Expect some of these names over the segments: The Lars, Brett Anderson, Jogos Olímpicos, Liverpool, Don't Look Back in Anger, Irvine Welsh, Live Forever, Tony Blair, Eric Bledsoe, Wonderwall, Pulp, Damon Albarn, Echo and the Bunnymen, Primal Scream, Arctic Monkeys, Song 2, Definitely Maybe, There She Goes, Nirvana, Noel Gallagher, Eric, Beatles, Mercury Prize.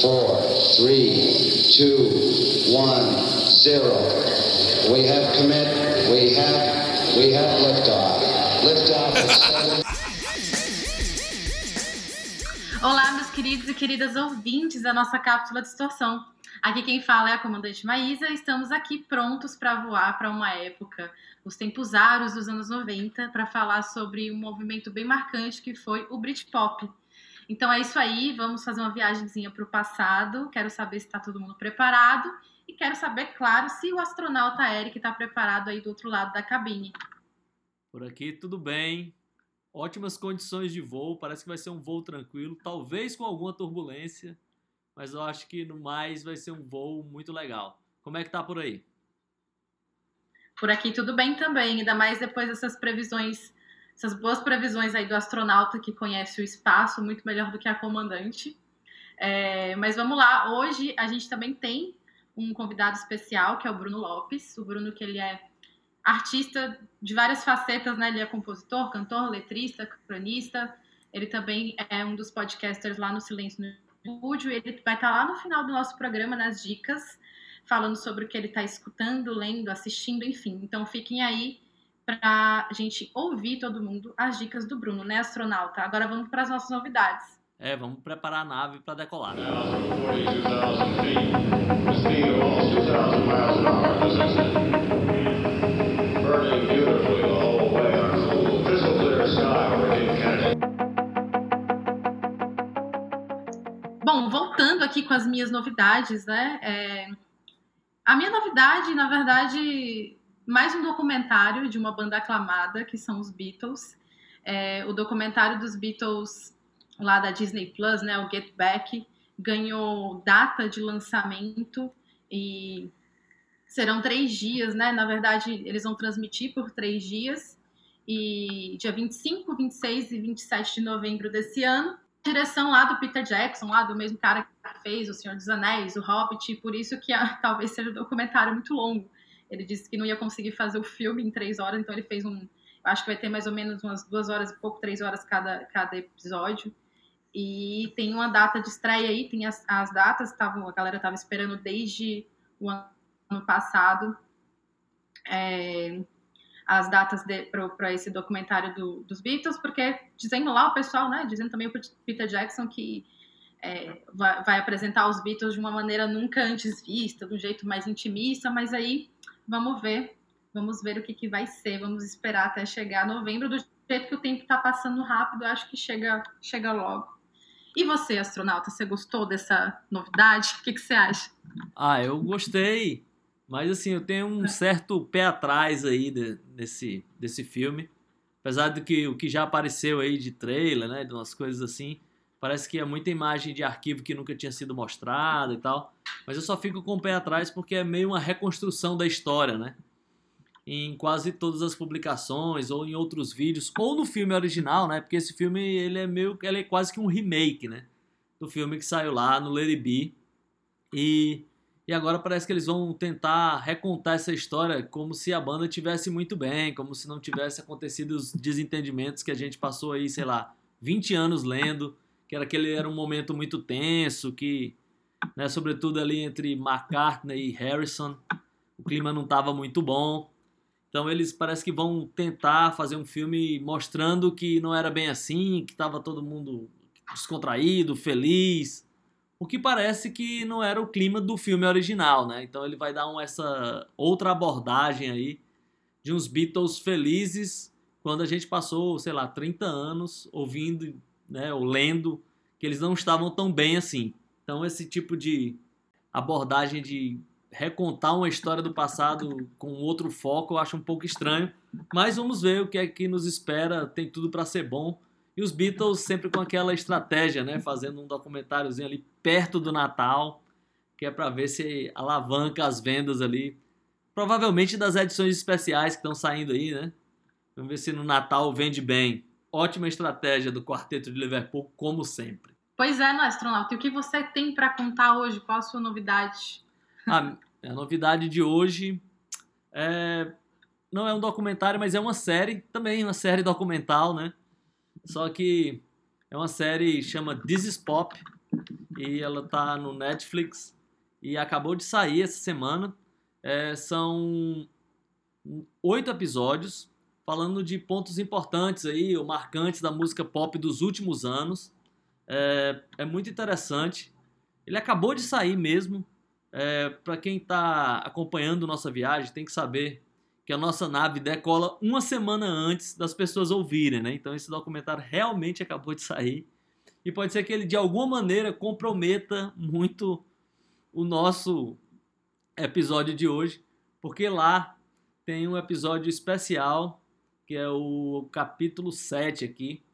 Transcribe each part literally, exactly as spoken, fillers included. four, three, two, one, zero. We have commit, we have, we have liftoff. Liftoff. Olá, meus queridos e queridas ouvintes da nossa cápsula Distorção. Aqui quem fala é a comandante Maísa, estamos aqui prontos para voar para uma época, os tempos áureos dos anos noventa, para falar sobre um movimento bem marcante que foi o Britpop. Então é isso aí, vamos fazer uma viagemzinha para o passado, quero saber se está todo mundo preparado e quero saber, claro, se o astronauta Eric está preparado aí do outro lado da cabine. Por aqui tudo bem, ótimas condições de voo, parece que vai ser um voo tranquilo, talvez com alguma turbulência. Mas eu acho que no mais vai ser um voo muito legal. Como é que tá por aí? Por aqui tudo bem também, ainda mais depois dessas previsões, essas boas previsões aí do astronauta que conhece o espaço muito melhor do que a comandante. É, mas vamos lá, hoje a gente também tem um convidado especial que é o Bruno Lopes. O Bruno que ele é artista de várias facetas, né? Ele é compositor, cantor, letrista, cronista. Ele também é um dos podcasters lá no Silêncio no Estúdio, ele vai estar lá no final do nosso programa, nas dicas, falando sobre o que ele está escutando, lendo, assistindo, enfim. Então fiquem aí para a gente ouvir todo mundo as dicas do Bruno, né, astronauta? Agora vamos para as nossas novidades. É, vamos preparar a nave para decolar. Bom, voltando aqui com as minhas novidades, né? É... A minha novidade, na verdade, mais um documentário de uma banda aclamada, que são os Beatles. É... O documentário dos Beatles lá da Disney Plus, né? O Get Back, ganhou data de lançamento e serão três dias, né? Na verdade, eles vão transmitir por três dias. E dia vinte e cinco, vinte e seis e vinte e sete de novembro desse ano. Direção lá do Peter Jackson, lá do mesmo cara que fez O Senhor dos Anéis, O Hobbit, por isso que ah, talvez seja um documentário muito longo. Ele disse que não ia conseguir fazer o filme em três horas, então ele fez um... Acho que vai ter mais ou menos umas duas horas e pouco, três horas cada, cada episódio. E tem uma data de estreia aí, tem as, as datas, tavam, a galera estava esperando desde o ano passado. É... as datas para esse documentário do, dos Beatles, porque dizendo lá o pessoal, né, dizendo também o Peter Jackson que é, vai, vai apresentar os Beatles de uma maneira nunca antes vista, de um jeito mais intimista, mas aí vamos ver, vamos ver o que, que vai ser, vamos esperar até chegar novembro, do jeito que o tempo está passando rápido, acho que chega, chega logo. E você, astronauta, você gostou dessa novidade? O que, que você acha? Ah, eu gostei! Mas, assim, eu tenho um certo pé atrás aí de, desse, desse filme. Apesar do que o que já apareceu aí de trailer, né? De umas coisas assim. Parece que é muita imagem de arquivo que nunca tinha sido mostrada e tal. Mas eu só fico com o pé atrás porque é meio uma reconstrução da história, né? Em quase todas as publicações, ou em outros vídeos, ou no filme original, né? Porque esse filme, ele é meio, ele é quase que um remake, né? Do filme que saiu lá no Let It Be. E... E agora parece que eles vão tentar recontar essa história como se a banda estivesse muito bem, como se não tivesse acontecido os desentendimentos que a gente passou aí, sei lá, vinte anos lendo, que era, aquele, era um momento muito tenso, que, né, sobretudo ali entre McCartney e Harrison, o clima não estava muito bom. Então eles parece que vão tentar fazer um filme mostrando que não era bem assim, que estava todo mundo descontraído, feliz... O que parece que não era o clima do filme original, né? Então ele vai dar um, essa outra abordagem aí de uns Beatles felizes quando a gente passou, sei lá, trinta anos ouvindo, né, ou lendo que eles não estavam tão bem assim. Então esse tipo de abordagem de recontar uma história do passado com outro foco eu acho um pouco estranho, mas vamos ver o que é que nos espera, tem tudo para ser bom. E os Beatles sempre com aquela estratégia, né? Fazendo um documentáriozinho ali perto do Natal, que é para ver se alavanca as vendas ali. Provavelmente das edições especiais que estão saindo aí, né? Vamos ver se no Natal vende bem. Ótima estratégia do Quarteto de Liverpool, como sempre. Pois é, né, astronauta? E o que você tem para contar hoje? Qual a sua novidade? A, a novidade de hoje é... não é um documentário, mas é uma série. Também uma série documental, né? Só que é uma série que chama This Is Pop, e ela tá no Netflix e acabou de sair essa semana. É, são oito episódios falando de pontos importantes aí, ou marcantes da música pop dos últimos anos. É, é muito interessante. Ele acabou de sair mesmo. É, para quem está acompanhando nossa viagem, tem que saber que a nossa nave decola uma semana antes das pessoas ouvirem, né? Então esse documentário realmente acabou de sair. E pode ser que ele, de alguma maneira, comprometa muito o nosso episódio de hoje, porque lá tem um episódio especial, que é o capítulo sete aqui,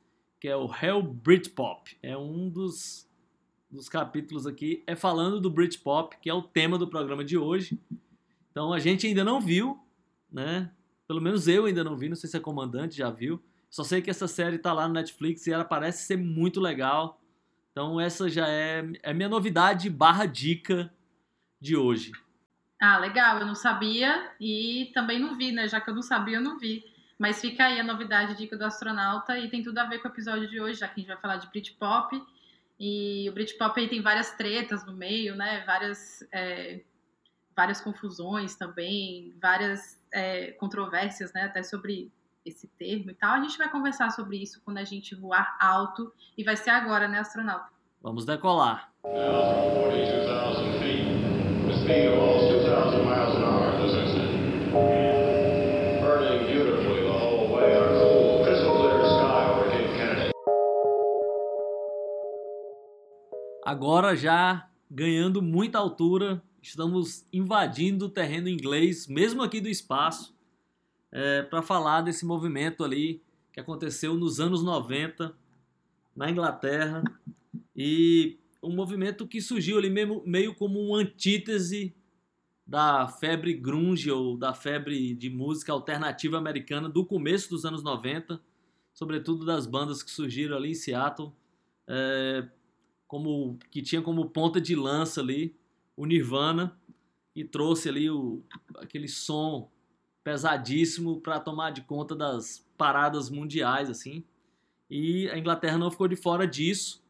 que é o Hell Britpop. É um dos, dos capítulos aqui, é falando do Britpop, que é o tema do programa de hoje. Então a gente ainda não viu, né? Pelo menos eu ainda não vi, não sei se a comandante já viu. Só sei que essa série tá lá no Netflix e ela parece ser muito legal. Então essa já é a minha novidade barra dica de hoje. Ah, legal, eu não sabia e também não vi, né? Já que eu não sabia, eu não vi. Mas fica aí a novidade, a dica do astronauta, e tem tudo a ver com o episódio de hoje, já que a gente vai falar de Britpop. E o Britpop aí tem várias tretas no meio, né? Várias, é, várias confusões também, várias é, controvérsias, né? Até sobre esse termo e tal. A gente vai conversar sobre isso quando a gente voar alto, e vai ser agora, né, astronauta? Vamos decolar. Agora já ganhando muita altura, estamos invadindo o terreno inglês, mesmo aqui do espaço, é, para falar desse movimento ali que aconteceu nos anos noventa na Inglaterra, e um movimento que surgiu ali mesmo, meio como uma antítese da febre grunge ou da febre de música alternativa americana do começo dos anos noventa, sobretudo das bandas que surgiram ali em Seattle, é, como, que tinha como ponta de lança ali o Nirvana, e trouxe ali o, aquele som pesadíssimo para tomar de conta das paradas mundiais, assim. E a Inglaterra não ficou de fora disso,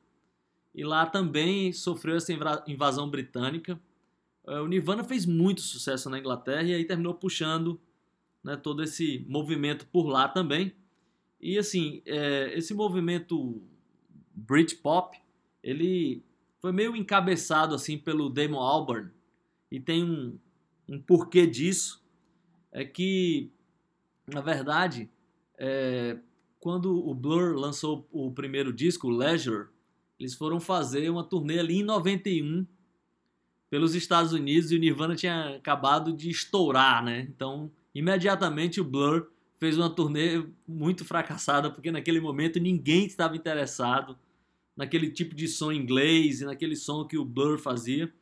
e lá também sofreu essa invasão britânica. O Nirvana fez muito sucesso na Inglaterra e aí terminou puxando, né, todo esse movimento por lá também. E assim, é, esse movimento Britpop, ele foi meio encabeçado assim pelo Damon Albarn, e tem um, um porquê disso. É que, na verdade, é, quando o Blur lançou o primeiro disco, Leisure, eles foram fazer uma turnê ali em noventa e um pelos Estados Unidos, e o Nirvana tinha acabado de estourar, né? Então, imediatamente o Blur fez uma turnê muito fracassada, porque naquele momento ninguém estava interessado naquele tipo de som inglês e naquele som que o Blur fazia.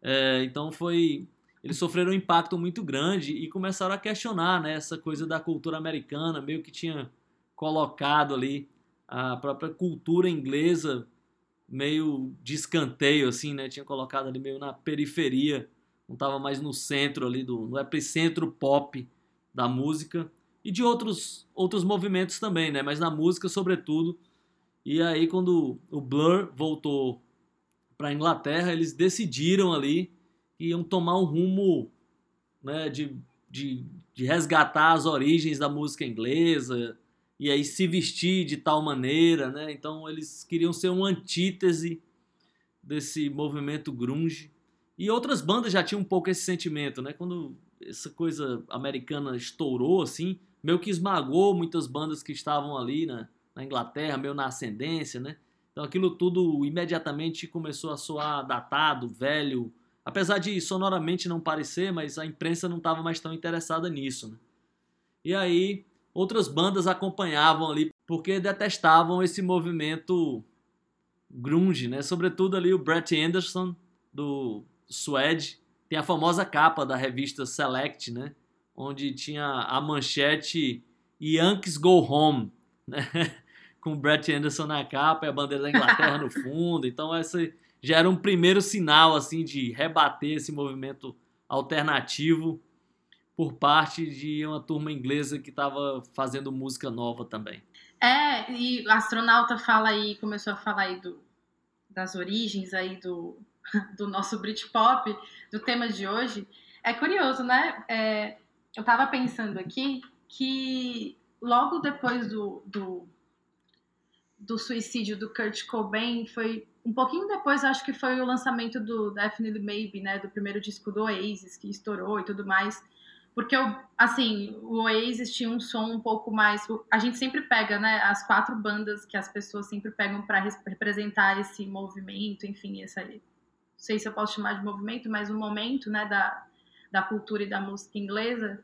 É, então foi, eles sofreram um impacto muito grande e começaram a questionar, né, essa coisa da cultura americana, meio que tinha colocado ali a própria cultura inglesa meio de escanteio, assim, né, tinha colocado ali meio na periferia, não estava mais no centro ali, do, no epicentro pop da música, e de outros, outros movimentos também, né, mas na música sobretudo. E aí, quando o Blur voltou para a Inglaterra, eles decidiram ali que iam tomar um rumo, né, de, de, de resgatar as origens da música inglesa, e aí se vestir de tal maneira, né? Então eles queriam ser uma antítese desse movimento grunge. E outras bandas já tinham um pouco esse sentimento, né? Quando essa coisa americana estourou, assim, meio que esmagou muitas bandas que estavam ali, né, na Inglaterra, meio na ascendência, né? Então aquilo tudo imediatamente começou a soar datado, velho, apesar de sonoramente não parecer, mas a imprensa não estava mais tão interessada nisso, né? E aí outras bandas acompanhavam ali porque detestavam esse movimento grunge, né? Sobretudo ali o Brett Anderson, do Suede, tem a famosa capa da revista Select, né, onde tinha a manchete Yankees Go Home, né, com o Brett Anderson na capa e a bandeira da Inglaterra no fundo. Então esse já era um primeiro sinal assim de rebater esse movimento alternativo por parte de uma turma inglesa que estava fazendo música nova também. É, e o astronauta fala aí, começou a falar aí do, das origens aí do, do nosso Britpop, do tema de hoje, é curioso, né? É, eu tava pensando aqui que logo depois do, do, do suicídio do Kurt Cobain, foi um pouquinho depois, acho que foi o lançamento do Definitely Maybe, né? Do primeiro disco do Oasis, que estourou e tudo mais. Porque, eu, assim, o Oasis tinha um som um pouco mais... A gente sempre pega, né, as quatro bandas que as pessoas sempre pegam para representar esse movimento, enfim, essa... Não sei se eu posso chamar de movimento, mas um momento, né, da, da cultura e da música inglesa.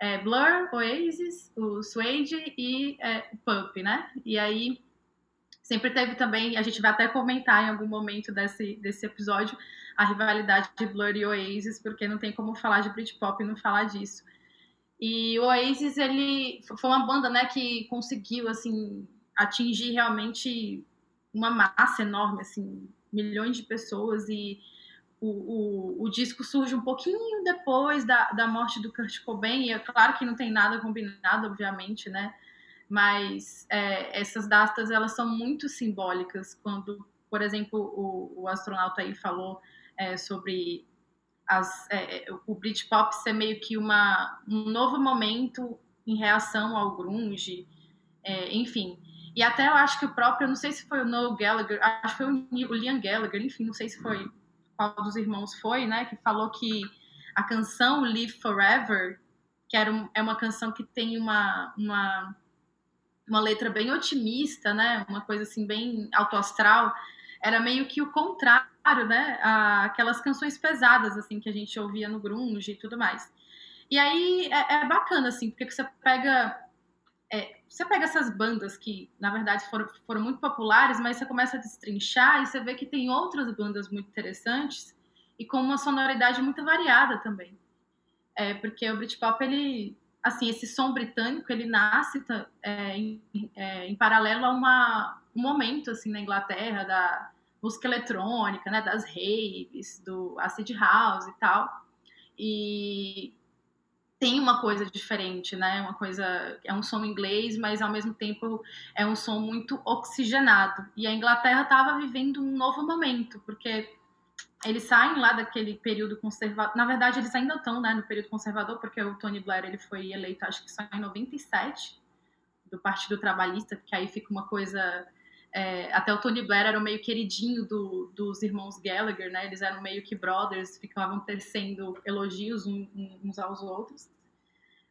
É Blur, Oasis, o Suede e é, o Pulp, né? E aí, sempre teve também... A gente vai até comentar em algum momento desse, desse episódio... a rivalidade de Blur e Oasis, porque não tem como falar de Britpop e não falar disso. E o Oasis, ele foi uma banda, né, que conseguiu, assim, atingir realmente uma massa enorme, assim, milhões de pessoas, e o, o, o disco surge um pouquinho depois da, da morte do Kurt Cobain, e é claro que não tem nada combinado, obviamente, né, mas é, essas datas, elas são muito simbólicas, quando, por exemplo, o, o astronauta aí falou... É, sobre as, é, o Britpop ser meio que uma, um novo momento em reação ao grunge, é, enfim. E até eu acho que o próprio, não sei se foi o Noel Gallagher, acho que foi o, o Liam Gallagher, enfim, não sei se foi qual dos irmãos foi, né, que falou que a canção Live Forever, que era um, é uma canção que tem uma, uma, uma letra bem otimista, né, uma coisa assim bem autoastral, era meio que o contrário, né, aquelas canções pesadas, assim, que a gente ouvia no grunge e tudo mais. E aí, é, é bacana, assim, porque você pega, é, você pega essas bandas que, na verdade, foram, foram muito populares, mas você começa a destrinchar e você vê que tem outras bandas muito interessantes e com uma sonoridade muito variada também. É, porque o Britpop, ele, assim, esse som britânico, ele nasce é, em, é, em paralelo a uma, um momento, assim, na Inglaterra, da... música eletrônica, né, das raves, do acid house e tal, e tem uma coisa diferente, né, uma coisa, é um som inglês, mas ao mesmo tempo é um som muito oxigenado, e a Inglaterra estava vivendo um novo momento, porque eles saem lá daquele período conservador, na verdade eles ainda estão, né, no período conservador, porque o Tony Blair, ele foi eleito, acho que só em noventa e sete, do Partido Trabalhista, porque aí fica uma coisa... É, até o Tony Blair era o meio queridinho do, dos irmãos Gallagher, né? Eles eram meio que brothers, ficavam tecendo elogios uns aos outros.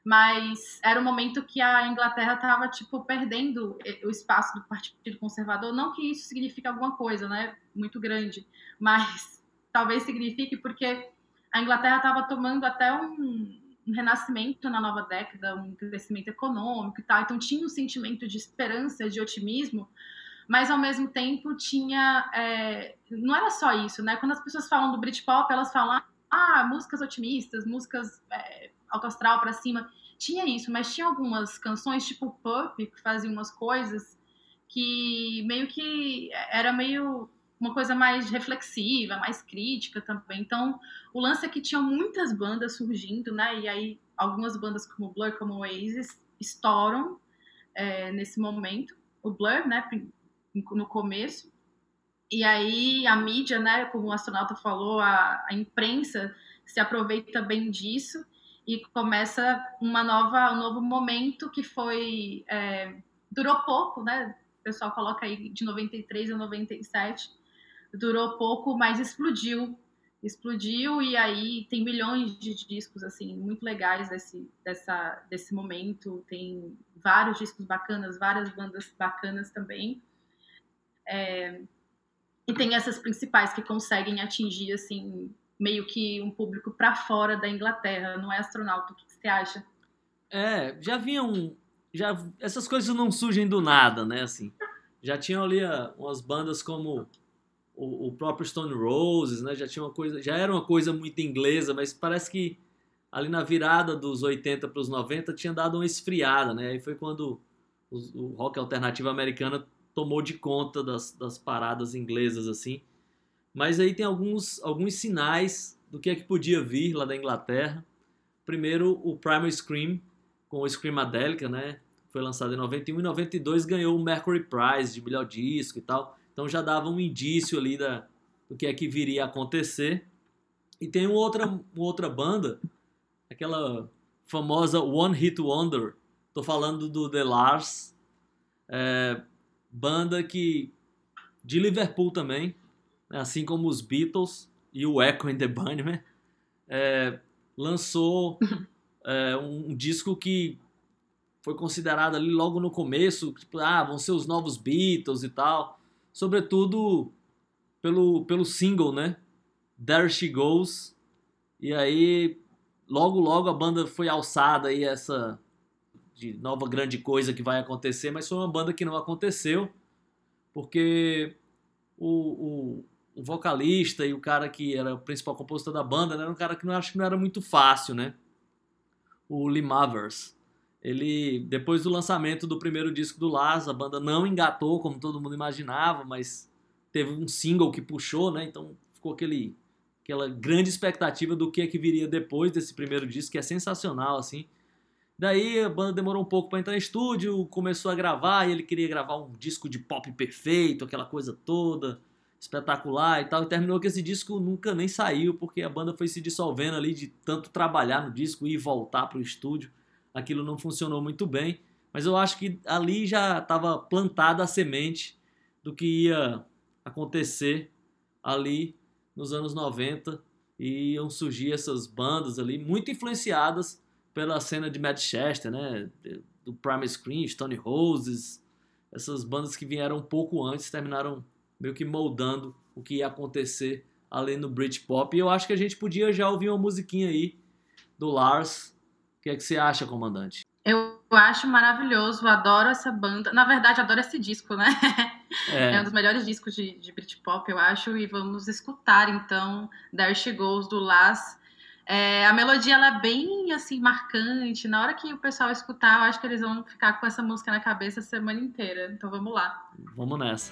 Mas era um momento que a Inglaterra estava, tipo, perdendo o espaço do Partido Conservador. Não que isso signifique alguma coisa, né? Muito grande. Mas talvez signifique porque a Inglaterra estava tomando até um, um renascimento na nova década, um crescimento econômico e tal. Então tinha um sentimento de esperança, de otimismo... Mas, ao mesmo tempo, tinha... É, não era só isso, né? Quando as pessoas falam do Britpop, elas falam... Ah, músicas otimistas, músicas é, autoastral pra cima. Tinha isso, mas tinha algumas canções, tipo Pulp, que faziam umas coisas que meio que... Era meio uma coisa mais reflexiva, mais crítica também. Então, o lance é que tinham muitas bandas surgindo, né? E aí, algumas bandas como Blur, como Oasis, estouram é, nesse momento. O Blur, né? No começo, e aí a mídia, né, como o astronauta falou, a, a imprensa se aproveita bem disso e começa uma nova, um novo momento que foi, é, durou pouco, né, o pessoal coloca aí de noventa e três a noventa e sete, durou pouco, mas explodiu, explodiu e aí tem milhões de discos, assim, muito legais desse, dessa, desse momento, tem vários discos bacanas, várias bandas bacanas também. É, e tem essas principais que conseguem atingir, assim, meio que um público para fora da Inglaterra, não é, astronauta? O que você acha? É, já vinha um... Já, essas coisas não surgem do nada, né, assim. Já tinham ali a, umas bandas como o, o próprio Stone Roses, né, já tinha uma coisa... Já era uma coisa muito inglesa, mas parece que ali na virada dos oitenta para os noventa tinha dado uma esfriada, né, aí foi quando o, o rock alternativo americano tomou de conta das, das paradas inglesas, assim. Mas aí tem alguns, alguns sinais do que é que podia vir lá da Inglaterra. Primeiro, o Primal Scream, com o Screamadelica, né? Foi lançado em noventa e um e noventa e dois ganhou o Mercury Prize de melhor disco e tal. Então já dava um indício ali da, do que é que viria a acontecer. E tem uma outra, uma outra banda, aquela famosa One Hit Wonder. Estou falando do The Lars, é, banda que, de Liverpool também, assim como os Beatles e o Echo and the Bunnymen, é, lançou é, um, um disco que foi considerado ali logo no começo, tipo, ah, vão ser os novos Beatles e tal, sobretudo pelo, pelo single, né? There She Goes. E aí, logo, logo a banda foi alçada aí essa de nova grande coisa que vai acontecer, mas foi uma banda que não aconteceu, porque o, o, o vocalista e o cara que era o principal compositor da banda, né, era um cara que não, acho que não era muito fácil, né? O Lee Mavers. Ele, depois do lançamento do primeiro disco do Lars, a banda não engatou, como todo mundo imaginava, mas teve um single que puxou, né? Então ficou aquele, aquela grande expectativa do que é que viria depois desse primeiro disco, que é sensacional, assim. Daí a banda demorou um pouco para entrar em estúdio, começou a gravar, e ele queria gravar um disco de pop perfeito, aquela coisa toda, espetacular e tal, e terminou que esse disco nunca nem saiu, porque a banda foi se dissolvendo ali de tanto trabalhar no disco e voltar para o estúdio. Aquilo não funcionou muito bem, mas eu acho que ali já estava plantada a semente do que ia acontecer ali nos anos noventa, e iam surgir essas bandas ali, muito influenciadas pela cena de Manchester, né? Do Primal Scream, Stone Roses, essas bandas que vieram um pouco antes, terminaram meio que moldando o que ia acontecer ali no Britpop, e eu acho que a gente podia já ouvir uma musiquinha aí do Lars. O que é que você acha, comandante? Eu acho maravilhoso, adoro essa banda. Na verdade, adoro esse disco, né? É, é um dos melhores discos de, de Britpop, eu acho. E vamos escutar, então, There She Goes, do Lars. É, a melodia, ela é bem, assim, marcante. Na hora que o pessoal escutar, eu acho que eles vão ficar com essa música na cabeça a semana inteira. Então, vamos lá. Vamos nessa.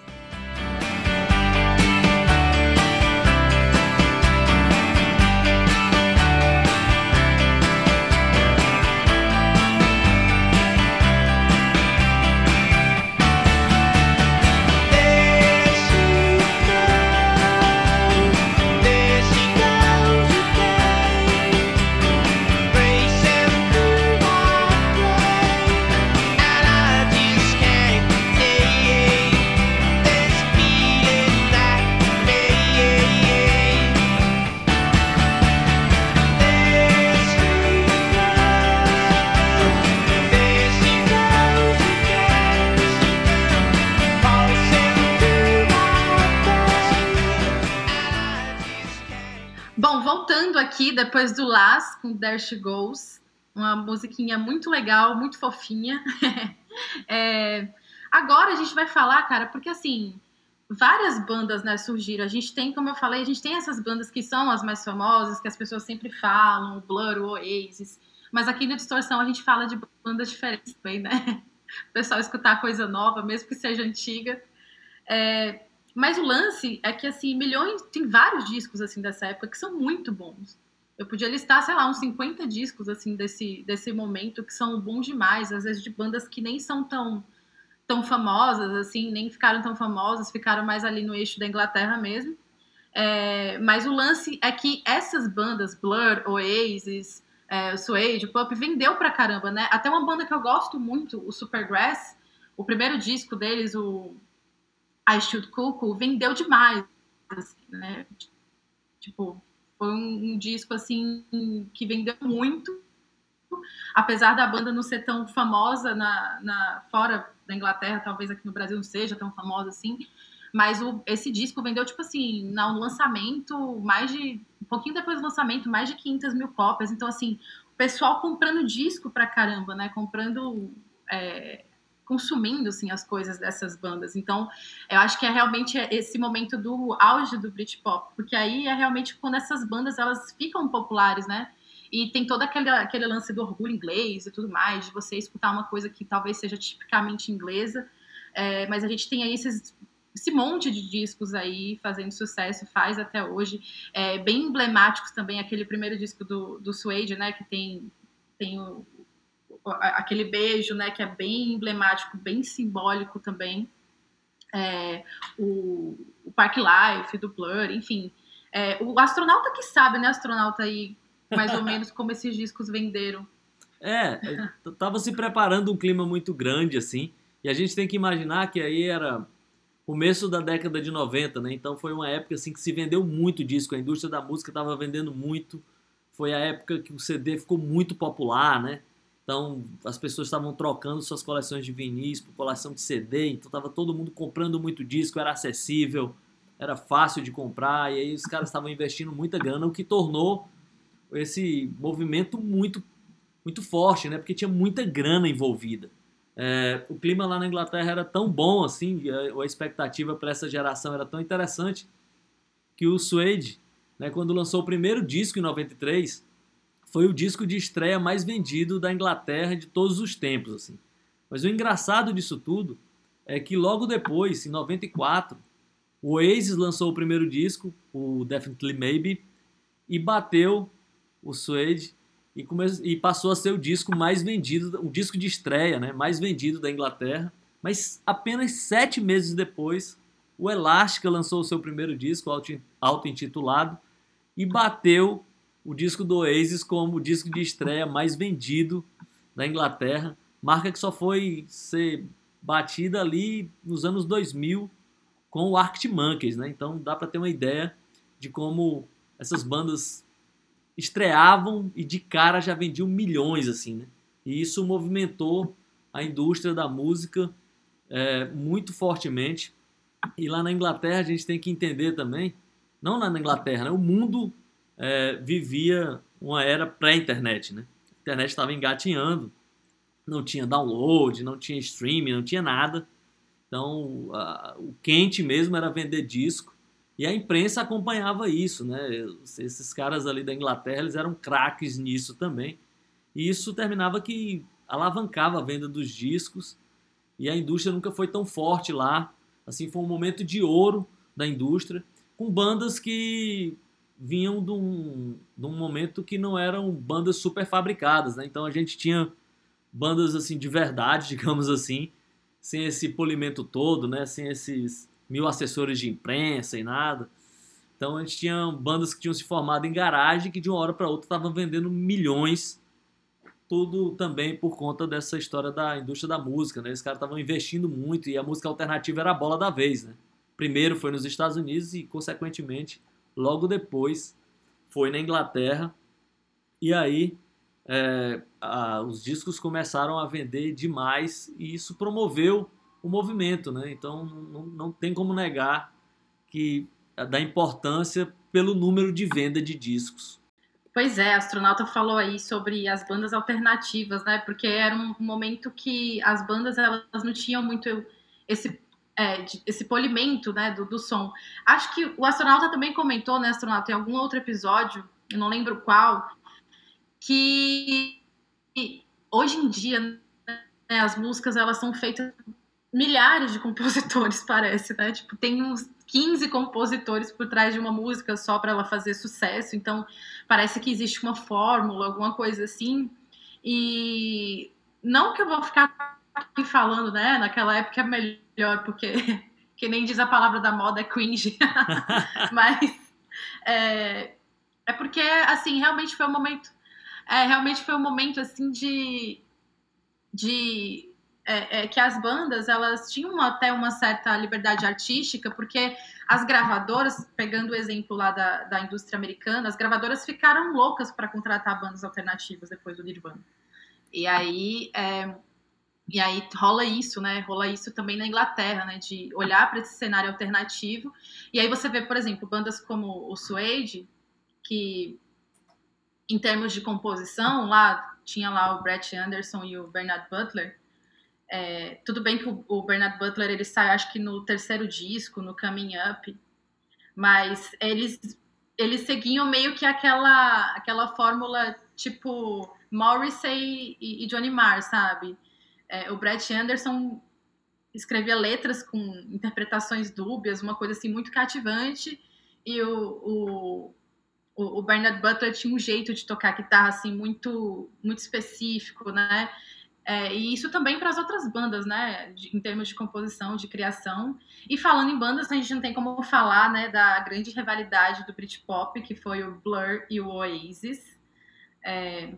Aqui, depois do Lars, com There She Goes, uma musiquinha muito legal, muito fofinha. É, agora a gente vai falar, cara, porque assim, várias bandas, né, surgiram. A gente tem, como eu falei, a gente tem essas bandas que são as mais famosas, que as pessoas sempre falam, o Blur, o Oasis, mas aqui no Distorção a gente fala de bandas diferentes também, né? O pessoal escutar coisa nova, mesmo que seja antiga. É... Mas o lance é que, assim, milhões... Tem vários discos, assim, dessa época que são muito bons. Eu podia listar, sei lá, uns cinquenta discos, assim, desse, desse momento que são bons demais. Às vezes de bandas que nem são tão, tão famosas, assim, nem ficaram tão famosas, ficaram mais ali no eixo da Inglaterra mesmo. É, mas o lance é que essas bandas, Blur, Oasis, é, Suede, Pulp, vendeu pra caramba, né? Até uma banda que eu gosto muito, o Supergrass, o primeiro disco deles, o... I Should Cuckoo, vendeu demais, assim, né? Tipo, foi um, um disco, assim, que vendeu muito, apesar da banda não ser tão famosa na, na, fora da Inglaterra, talvez aqui no Brasil não seja tão famosa assim, mas o, esse disco vendeu, tipo assim, no lançamento, mais de, um pouquinho depois do lançamento, mais de quinhentas mil cópias, então, assim, o pessoal comprando disco pra caramba, né, comprando... É, consumindo, assim, as coisas dessas bandas. Então, eu acho que é realmente esse momento do auge do Britpop, porque aí é realmente quando essas bandas, elas ficam populares, né? E tem todo aquele, aquele lance do orgulho inglês e tudo mais, de você escutar uma coisa que talvez seja tipicamente inglesa, é, mas a gente tem aí esses, esse monte de discos aí fazendo sucesso, faz até hoje. É, bem emblemáticos também, aquele primeiro disco do, do Suede, né? Que tem, tem o aquele beijo, né, que é bem emblemático, bem simbólico também. é, o, o Park Life, do Blur, enfim. É, o astronauta que sabe, né, astronauta aí, mais ou menos, como esses discos venderam. É, tava se preparando um clima muito grande, assim, e a gente tem que imaginar que aí era começo da década de noventa, né, então foi uma época, assim, que se vendeu muito disco, a indústria da música tava vendendo muito, foi a época que o C D ficou muito popular, né, então as pessoas estavam trocando suas coleções de vinis por coleção de C D, então tava todo mundo comprando muito disco, era acessível, era fácil de comprar, e aí os caras estavam investindo muita grana, o que tornou esse movimento muito muito forte, né? Porque tinha muita grana envolvida. É, o clima lá na Inglaterra era tão bom, assim, a, a expectativa para essa geração era tão interessante, que o Suede, né, quando lançou o primeiro disco em noventa e três, foi o disco de estreia mais vendido da Inglaterra de todos os tempos, assim. Mas o engraçado disso tudo é que logo depois, em noventa e quatro, o Oasis lançou o primeiro disco, o Definitely Maybe, e bateu o Suede, E, começou, e passou a ser o disco mais vendido, o disco de estreia, né, mais vendido da Inglaterra, mas apenas sete meses depois o Elástica lançou o seu primeiro disco, auto-intitulado, e bateu o disco do Oasis como o disco de estreia mais vendido da Inglaterra, marca que só foi ser batida ali nos anos dois mil com o Arctic Monkeys, né? Então dá para ter uma ideia de como essas bandas estreavam e de cara já vendiam milhões, assim, né? E isso movimentou a indústria da música é, muito fortemente. E lá na Inglaterra a gente tem que entender também, não lá na Inglaterra, né? O mundo é, vivia uma era pré-internet, né? A internet estava engatinhando, não tinha download, não tinha streaming, não tinha nada. Então a, o quente mesmo era vender disco. E a imprensa acompanhava isso, né? Esses caras ali da Inglaterra, eles eram craques nisso também. E isso terminava que alavancava a venda dos discos. E a indústria nunca foi tão forte lá. Assim, foi um momento de ouro da indústria, com bandas que vinham de um, de um momento que não eram bandas super fabricadas, né? Então a gente tinha bandas assim, de verdade, digamos assim, sem esse polimento todo, né? Sem esses mil assessores de imprensa e nada. Então a gente tinha bandas que tinham se formado em garagem que de uma hora para outra estavam vendendo milhões, tudo também por conta dessa história da indústria da música, né? Esses caras estavam investindo muito e a música alternativa era a bola da vez, né? Primeiro foi nos Estados Unidos e, consequentemente, logo depois foi na Inglaterra. E aí é, a, os discos começaram a vender demais e isso promoveu o movimento, né? Então não, não tem como negar que dá importância pelo número de venda de discos. Pois é, a Astronauta falou aí sobre as bandas alternativas, né? Porque era um momento que as bandas elas não tinham muito esse, é, esse polimento, né, do, do som. Acho que o Astronauta também comentou, né, Astronauta, em algum outro episódio, eu não lembro qual, que hoje em dia, né, as músicas elas são feitas milhares de compositores, parece, né? Tipo, tem uns quinze compositores por trás de uma música só para ela fazer sucesso. Então, parece que existe uma fórmula, alguma coisa assim. E não que eu vou ficar aqui falando, né? Naquela época é melhor, porque que nem diz a palavra da moda, é cringe. Mas é, é porque, assim, realmente foi um momento... É, realmente foi um momento, assim, de... de É, é, que as bandas, elas tinham uma, até uma certa liberdade artística, porque as gravadoras, pegando o exemplo lá da, da indústria americana, as gravadoras ficaram loucas para contratar bandas alternativas depois do Nirvana. E aí, é, e aí rola isso, né? Rola isso também na Inglaterra, né? De olhar para esse cenário alternativo. E aí você vê, por exemplo, bandas como o Suede, que em termos de composição, lá tinha lá o Brett Anderson e o Bernard Butler. É, tudo bem que o, o Bernard Butler, ele sai, acho que no terceiro disco, no Coming Up, mas eles, eles seguiam meio que aquela, aquela fórmula tipo Morrissey e, e Johnny Marr, sabe? É, o Brett Anderson escrevia letras com interpretações dúbias, uma coisa assim muito cativante, e o, o, o Bernard Butler tinha um jeito de tocar guitarra assim muito, muito específico, né? É, e isso também para as outras bandas, né, de, em termos de composição, de criação. E falando em bandas, a gente não tem como falar, né, da grande rivalidade do Britpop, que foi o Blur e o Oasis, é,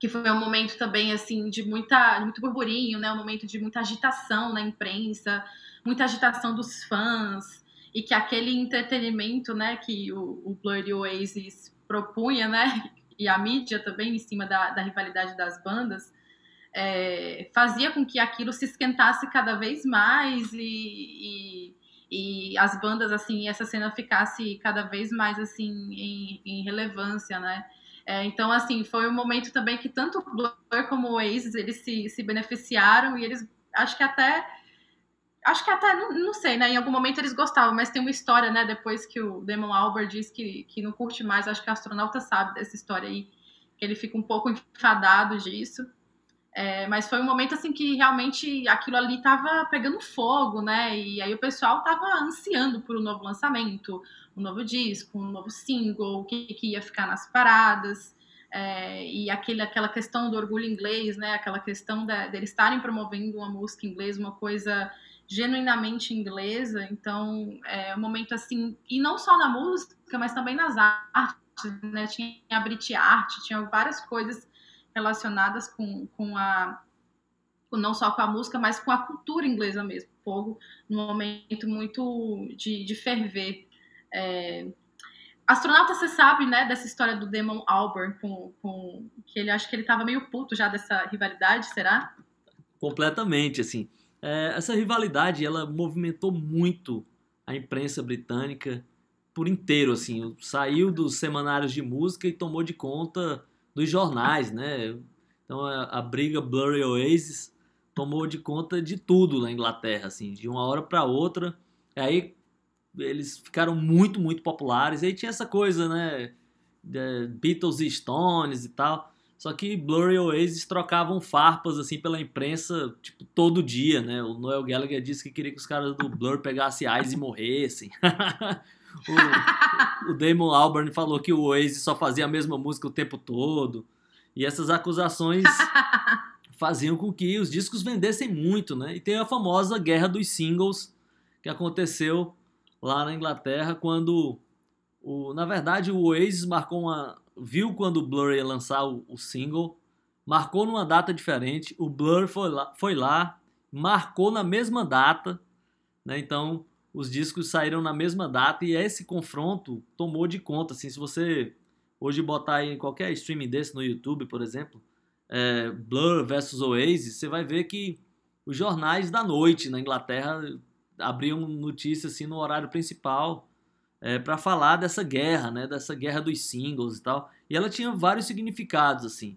que foi um momento também assim, de muita, muito burburinho, né, um momento de muita agitação na imprensa, muita agitação dos fãs, e que aquele entretenimento, né, que o, o Blur e o Oasis propunha, né, e a mídia também em cima da, da rivalidade das bandas, É, fazia com que aquilo se esquentasse cada vez mais e, e, e as bandas, assim, essa cena ficasse cada vez mais, assim, em, em relevância, né? É, então, assim, foi um momento também que tanto o Blur como o Oasis, eles se, se beneficiaram e eles, acho que até, acho que até, não, não sei, né? Em algum momento eles gostavam, mas tem uma história, né? Depois que o Damon Albarn diz que, que não curte mais, acho que o Astronauta sabe dessa história aí, que ele fica um pouco enfadado disso. É, mas foi um momento assim que realmente aquilo ali estava pegando fogo, né? E aí o pessoal estava ansiando por um novo lançamento, um novo disco, um novo single, o que, que ia ficar nas paradas. É, e aquele, aquela questão do orgulho inglês, né? Aquela questão deles de, de estarem promovendo uma música inglesa, uma coisa genuinamente inglesa. Então, é um momento assim, e não só na música, mas também nas artes, né? Tinha a Brit Art, tinha várias coisas relacionadas com, com a com, não só com a música, mas com a cultura inglesa mesmo, fogo num momento muito de, de ferver. É... Astronauta, você sabe, né, dessa história do Damon Albarn, com, com, que ele, acho que ele estava meio puto já dessa rivalidade, será? Completamente, assim, é, essa rivalidade, ela movimentou muito a imprensa britânica por inteiro, assim, saiu dos semanários de música e tomou de conta dos jornais, né? Então a, a briga Blur e Oasis tomou de conta de tudo na Inglaterra, assim, de uma hora para outra. Aí eles ficaram muito, muito populares. Aí tinha essa coisa, né? De Beatles e Stones e tal. Só que Blur e Oasis trocavam farpas assim pela imprensa, tipo, todo dia, né? O Noel Gallagher disse que queria que os caras do Blur pegassem AIDS e morressem. O, o Damon Albarn falou que o Oasis só fazia a mesma música o tempo todo. E essas acusações faziam com que os discos vendessem muito, né? E tem a famosa guerra dos singles que aconteceu lá na Inglaterra quando... O, na verdade, o Oasis marcou uma... Viu quando o Blur ia lançar o, o single, marcou numa data diferente, o Blur foi lá, foi lá marcou na mesma data, né? Então, os discos saíram na mesma data e esse confronto tomou de conta. Assim, se você hoje botar aí em qualquer streaming desse no YouTube, por exemplo, é, Blur versus Oasis, você vai ver que os jornais da noite na Inglaterra abriam notícias assim, no horário principal, É, para falar dessa guerra, né, dessa guerra dos singles e tal. E ela tinha vários significados, assim,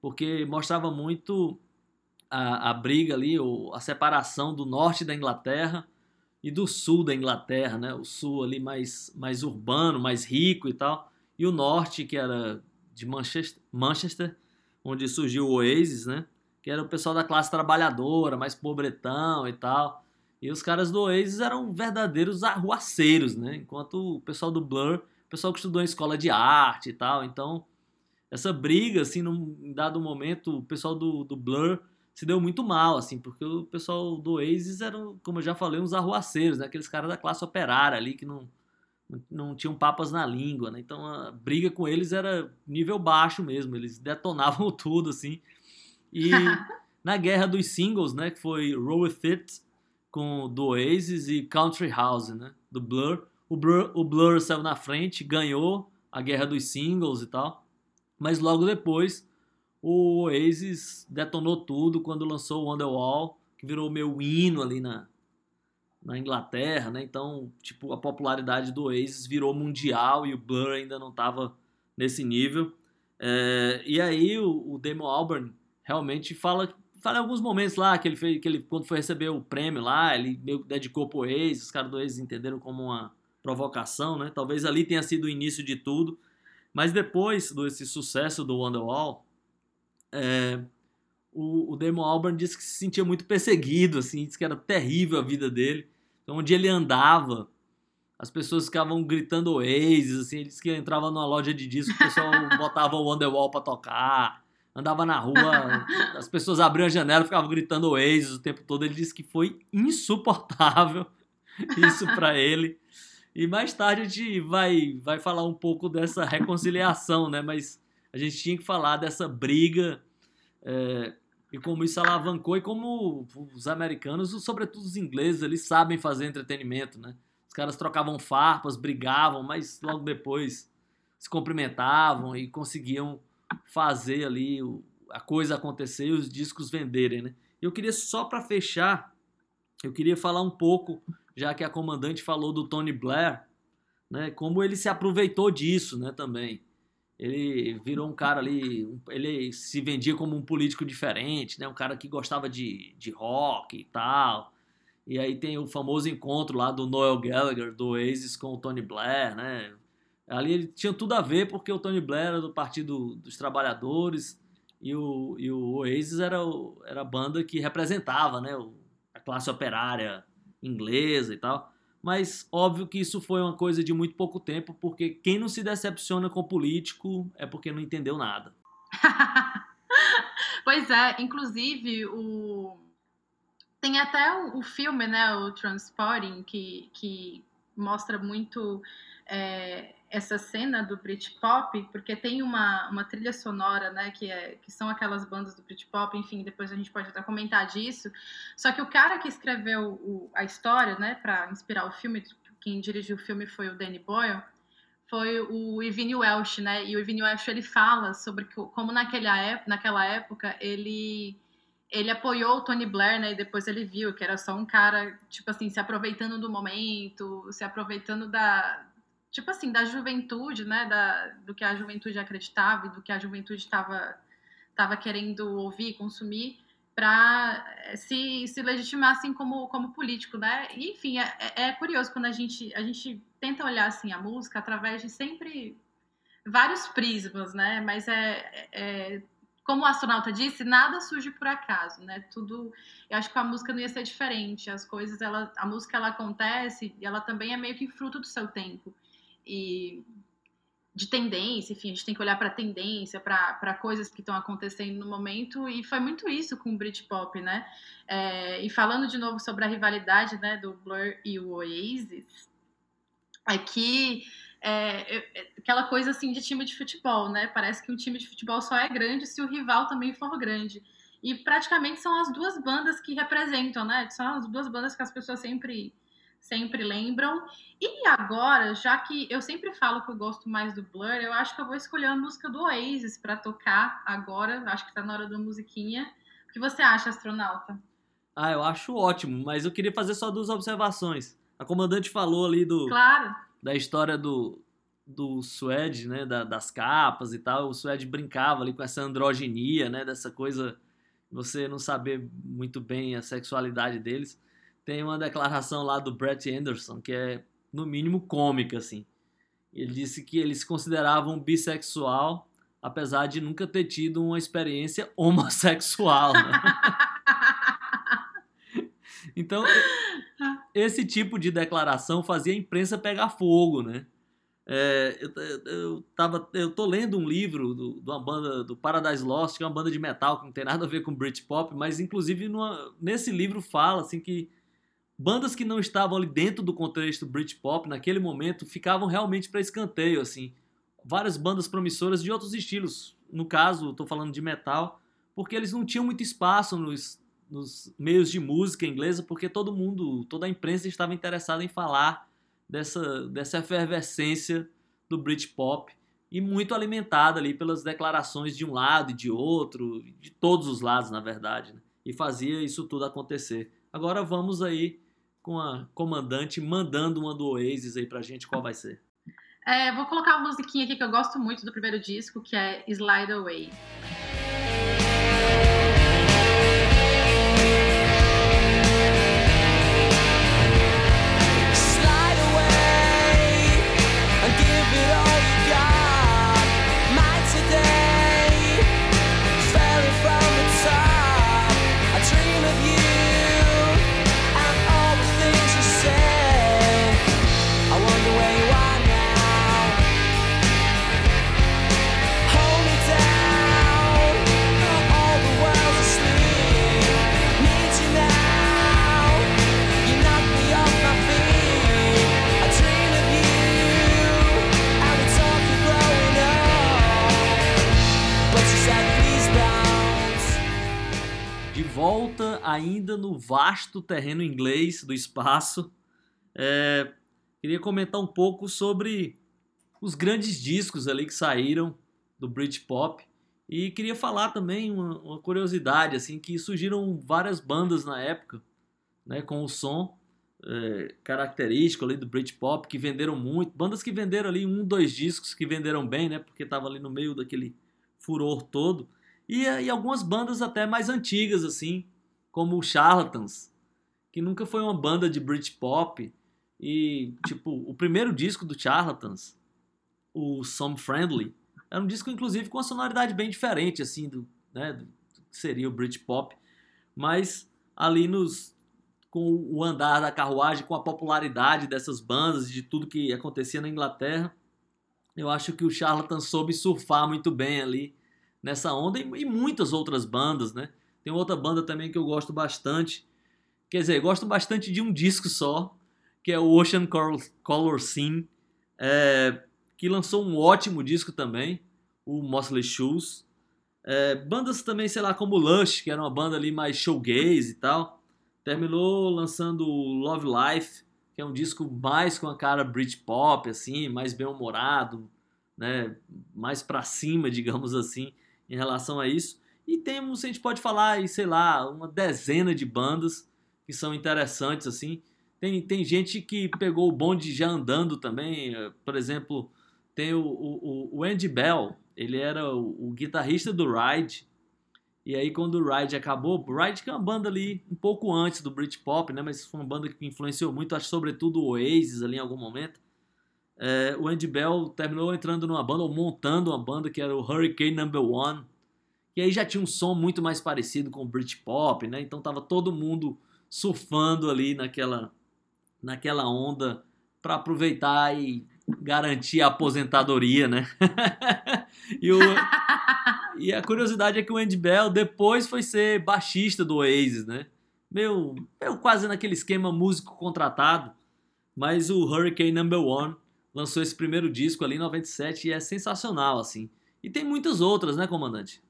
porque mostrava muito a, a briga ali, ou a separação do norte da Inglaterra e do sul da Inglaterra, né, o sul ali mais, mais urbano, mais rico e tal, e o norte, que era de Manchester, Manchester onde surgiu o Oasis, né, que era o pessoal da classe trabalhadora, mais pobretão e tal. E os caras do Oasis eram verdadeiros arruaceiros, né? Enquanto o pessoal do Blur, o pessoal que estudou em escola de arte e tal. Então, essa briga, assim, num dado momento, o pessoal do, do Blur se deu muito mal, assim, porque o pessoal do Oasis eram, como eu já falei, uns arruaceiros, né? Aqueles caras da classe operária ali que não, não tinham papas na língua, né? Então, a briga com eles era nível baixo mesmo, eles detonavam tudo, assim. E na guerra dos singles, né, que foi Roll With It, com do Oasis e Country House, né, do Blur. O, Blur. o Blur saiu na frente, ganhou a guerra dos singles e tal, mas logo depois o Oasis detonou tudo quando lançou o Wonderwall, que virou meu hino ali na, na Inglaterra, né? Então, tipo, a popularidade do Oasis virou mundial e o Blur ainda não estava nesse nível. É, e aí o, o Damon Albarn realmente fala... Falei alguns momentos lá que ele fez, que ele, quando foi receber o prêmio lá, ele meio que dedicou pro Oasis, os caras do Oasis entenderam como uma provocação, né? Talvez ali tenha sido o início de tudo. Mas depois desse sucesso do Wonderwall, é, o, o Damon Albarn disse que se sentia muito perseguido, assim, disse que era terrível a vida dele. Então, onde ele andava, as pessoas ficavam gritando Oasis, assim, ele disse que entrava numa loja de disco, o pessoal botava o Wonderwall pra tocar. andava na rua, as pessoas abriam a janela e ficavam gritando Oasis o tempo todo. Ele disse que foi insuportável isso pra ele. E mais tarde a gente vai, vai falar um pouco dessa reconciliação, né? Mas a gente tinha que falar dessa briga é, e como isso alavancou e como os americanos, sobretudo os ingleses, eles sabem fazer entretenimento, né? Os caras trocavam farpas, brigavam, mas logo depois se cumprimentavam e conseguiam fazer ali a coisa acontecer e os discos venderem, né? Eu queria só para fechar, eu queria falar um pouco, já que a comandante falou do Tony Blair, né? Como ele se aproveitou disso, né? Também ele virou um cara ali, ele se vendia como um político diferente, né? Um cara que gostava de, de rock e tal. E aí tem o famoso encontro lá do Noel Gallagher, do Oasis, com o Tony Blair, né? Ali ele tinha tudo a ver, porque o Tony Blair era do Partido dos Trabalhadores e o, e o Oasis era, o, era a banda que representava, né, o, a classe operária inglesa e tal. Mas óbvio que isso foi uma coisa de muito pouco tempo, porque quem não se decepciona com político é porque não entendeu nada. Pois é, inclusive o... tem até o, o filme, né, o Transporting, que, que mostra muito... É, essa cena do Britpop, porque tem uma, uma trilha sonora, né, que, é, que são aquelas bandas do Britpop, enfim, depois a gente pode até comentar disso, só que o cara que escreveu o, a história, né, para inspirar o filme, quem dirigiu o filme foi o Danny Boyle, foi o Irvine Welsh, né, e o Irvine Welsh, ele fala sobre como naquela época, naquela época ele... ele apoiou o Tony Blair, né, e depois ele viu que era só um cara, tipo assim, se aproveitando do momento, se aproveitando da... tipo assim, da juventude, né, da, do que a juventude acreditava e do que a juventude estava tava querendo ouvir, consumir, para se, se legitimar, assim, como, como político, né, e, enfim, é, é curioso quando a gente, a gente tenta olhar, assim, a música através de sempre vários prismas, né, mas é, é como o astronauta disse, nada surge por acaso, né, tudo, eu acho que a música não ia ser diferente, as coisas, ela, a música, ela acontece e ela também é meio que fruto do seu tempo, e de tendência, enfim, a gente tem que olhar para tendência, para coisas que estão acontecendo no momento, e foi muito isso com o Britpop, né, é, e falando de novo sobre a rivalidade, né, do Blur e o Oasis, é que é, é aquela coisa assim de time de futebol, né, parece que um time de futebol só é grande se o rival também for grande, e praticamente são as duas bandas que representam, né, são as duas bandas que as pessoas sempre... sempre lembram. E agora, já que eu sempre falo que eu gosto mais do Blur, eu acho que eu vou escolher a música do Oasis para tocar agora. Acho que tá na hora da musiquinha. O que você acha, astronauta? Ah, eu acho ótimo, mas eu queria fazer só duas observações. A comandante falou ali do... Claro. Da história do, do Suede, né, da, das capas e tal. O Suede brincava ali com essa androginia, né, dessa coisa, você não saber muito bem a sexualidade deles. Tem uma declaração lá do Brett Anderson, que é, no mínimo, cômica, assim. Ele disse que ele se considerava um bissexual, apesar de nunca ter tido uma experiência homossexual. Né? Então, esse tipo de declaração fazia a imprensa pegar fogo, né? É, eu, eu, tava, eu tô lendo um livro do, de uma banda, do Paradise Lost, que é uma banda de metal, que não tem nada a ver com Britpop, mas, inclusive, numa, nesse livro fala, assim, que bandas que não estavam ali dentro do contexto Britpop, naquele momento, ficavam realmente para escanteio, assim. Várias bandas promissoras de outros estilos. No caso, estou falando de metal, porque eles não tinham muito espaço nos, nos meios de música inglesa, porque todo mundo, toda a imprensa estava interessada em falar dessa, dessa efervescência do Britpop, e muito alimentada ali pelas declarações de um lado e de outro, de todos os lados, na verdade, né? E fazia isso tudo acontecer. Agora vamos aí com a comandante mandando uma do Oasis aí pra gente, qual vai ser. É, vou colocar uma musiquinha aqui que eu gosto muito do primeiro disco, que é Slide Away. Down. volta ainda no vasto terreno inglês do espaço. É, queria comentar um pouco sobre os grandes discos ali que saíram do Britpop. E queria falar também uma, uma curiosidade, assim, que surgiram várias bandas na época, né, com o som é, característico ali do Britpop, que venderam muito. Bandas que venderam ali um, dois discos que venderam bem, né, porque estava ali no meio daquele furor todo. E, e algumas bandas até mais antigas, assim, como o Charlatans, que nunca foi uma banda de Britpop. E, tipo, o primeiro disco do Charlatans, o Some Friendly, era um disco, inclusive, com uma sonoridade bem diferente, assim, do, né, do que seria o Britpop. Mas ali nos, com o andar da carruagem, com a popularidade dessas bandas, de tudo que acontecia na Inglaterra, eu acho que o Charlatans soube surfar muito bem ali nessa onda, e, e muitas outras bandas, né? Tem outra banda também que eu gosto bastante, quer dizer, gosto bastante de um disco só, que é o Ocean Colour Scene, é... que lançou um ótimo disco também, o Mosley Shoes. É, bandas também, sei lá, como Lush, que era uma banda ali mais showgaze e tal. Terminou lançando o Love Life, que é um disco mais com a cara Britpop, assim, mais bem-humorado, né, mais pra cima, digamos assim, em relação a isso. E temos, a gente pode falar, sei lá, uma dezena de bandas que são interessantes, assim. Tem, tem gente que pegou o bonde já andando também, por exemplo... Tem o, o, o Andy Bell, ele era o, o guitarrista do Ride, e aí quando o Ride acabou, o Ride que é uma banda ali um pouco antes do Britpop, né, mas foi uma banda que influenciou muito, acho sobretudo o Oasis ali em algum momento, é, o Andy Bell terminou entrando numa banda, ou montando uma banda que era o Hurricane Number One, e aí já tinha um som muito mais parecido com o Britpop, né, então tava todo mundo surfando ali naquela, naquela onda para aproveitar e... garantir a aposentadoria, né? e, o, e a curiosidade é que o Andy Bell depois foi ser baixista do Oasis, né? Meio, meio quase naquele esquema músico contratado, mas o Hurricane Number One lançou esse primeiro disco ali em noventa e sete e é sensacional, assim. E tem muitas outras, né, comandante?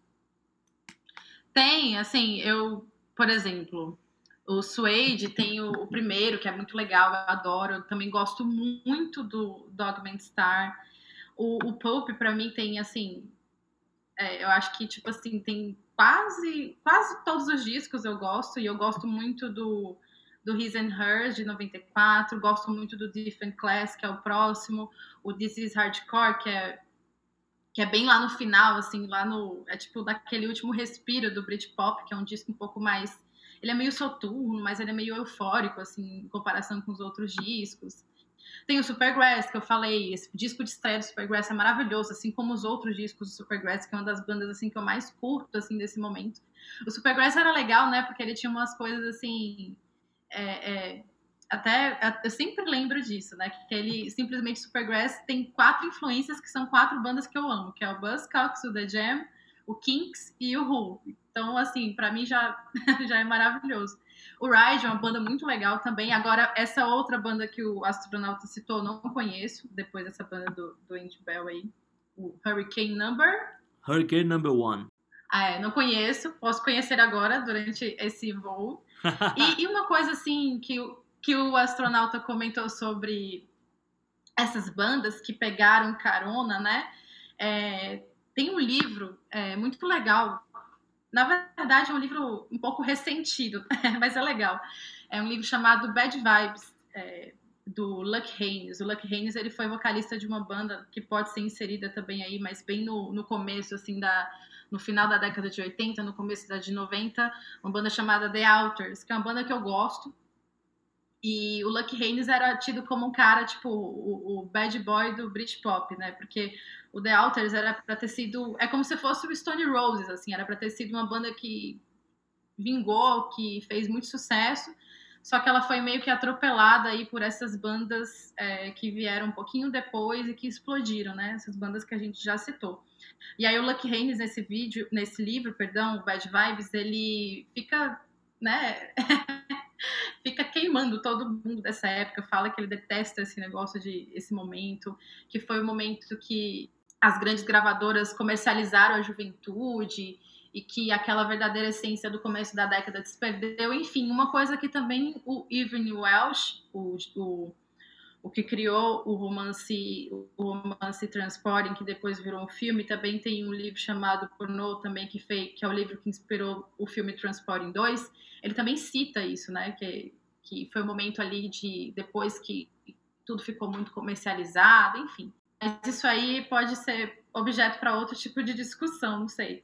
Tem, assim, eu, por exemplo... O Suede tem o, o primeiro, que é muito legal, eu adoro. Eu também gosto muito do Dogman Star. O, o Pulp, pra mim, tem, assim... É, eu acho que, tipo assim, tem quase, quase todos os discos eu gosto. E eu gosto muito do, do His and Hers, de noventa e quatro. Gosto muito do Different Class, que é o próximo. O This Is Hardcore, que é, que é bem lá no final, assim. Lá no... É, tipo, daquele último respiro do Britpop, que é um disco um pouco mais... Ele é meio soturno, mas ele é meio eufórico, assim, em comparação com os outros discos. Tem o Supergrass, que eu falei, esse disco de estreia do Supergrass é maravilhoso, assim como os outros discos do Supergrass, que é uma das bandas, assim, que eu mais curto, assim, desse momento. O Supergrass era legal, né, porque ele tinha umas coisas, assim, é, é, até, eu sempre lembro disso, né, que ele, simplesmente, Supergrass tem quatro influências, que são quatro bandas que eu amo, que é o Buzzcocks, o The Jam, o Kinks e o Who. Então, assim, pra mim já, já é maravilhoso. O Ride é uma banda muito legal também. Agora, essa outra banda que o astronauta citou, não conheço. Depois dessa banda do, do Andy Bell aí. O Hurricane Number... Hurricane Number One. Ah, é. Não conheço. Posso conhecer agora, durante esse voo. E, e uma coisa, assim, que, que o astronauta comentou sobre essas bandas que pegaram carona, né? É, tem um livro é, muito legal... Na verdade, é um livro um pouco ressentido, mas é legal. É um livro chamado Bad Vibes, é, do Luke Haines. O Luke Haines, ele foi vocalista de uma banda que pode ser inserida também aí, mas bem no, no começo, assim, da, no final da década de oitenta, no começo da de noventa, uma banda chamada The Auteurs, que é uma banda que eu gosto. E o Luke Haines era tido como um cara, tipo, o, o bad boy do Britpop, né? Porque o The Auteurs era pra ter sido... É como se fosse o Stone Roses, assim. Era pra ter sido uma banda que vingou, que fez muito sucesso. Só que ela foi meio que atropelada aí por essas bandas é, que vieram um pouquinho depois e que explodiram, né? Essas bandas que a gente já citou. E aí o Luke Haines, nesse vídeo, nesse livro, perdão, Bad Vibes, ele fica, né... fica queimando todo mundo dessa época, fala que ele detesta esse negócio de esse momento, que foi o momento que as grandes gravadoras comercializaram a juventude e que aquela verdadeira essência do começo da década se perdeu. Enfim, uma coisa que também o Irvine Welsh, o, o, o que criou o romance, o romance Transporting, que depois virou um filme, também tem um livro chamado Pornô, também, que, fez, que é o livro que inspirou o filme Transporting dois. Ele também cita isso, né? Que, que foi um momento ali de depois que tudo ficou muito comercializado, enfim. Mas isso aí pode ser objeto para outro tipo de discussão, não sei.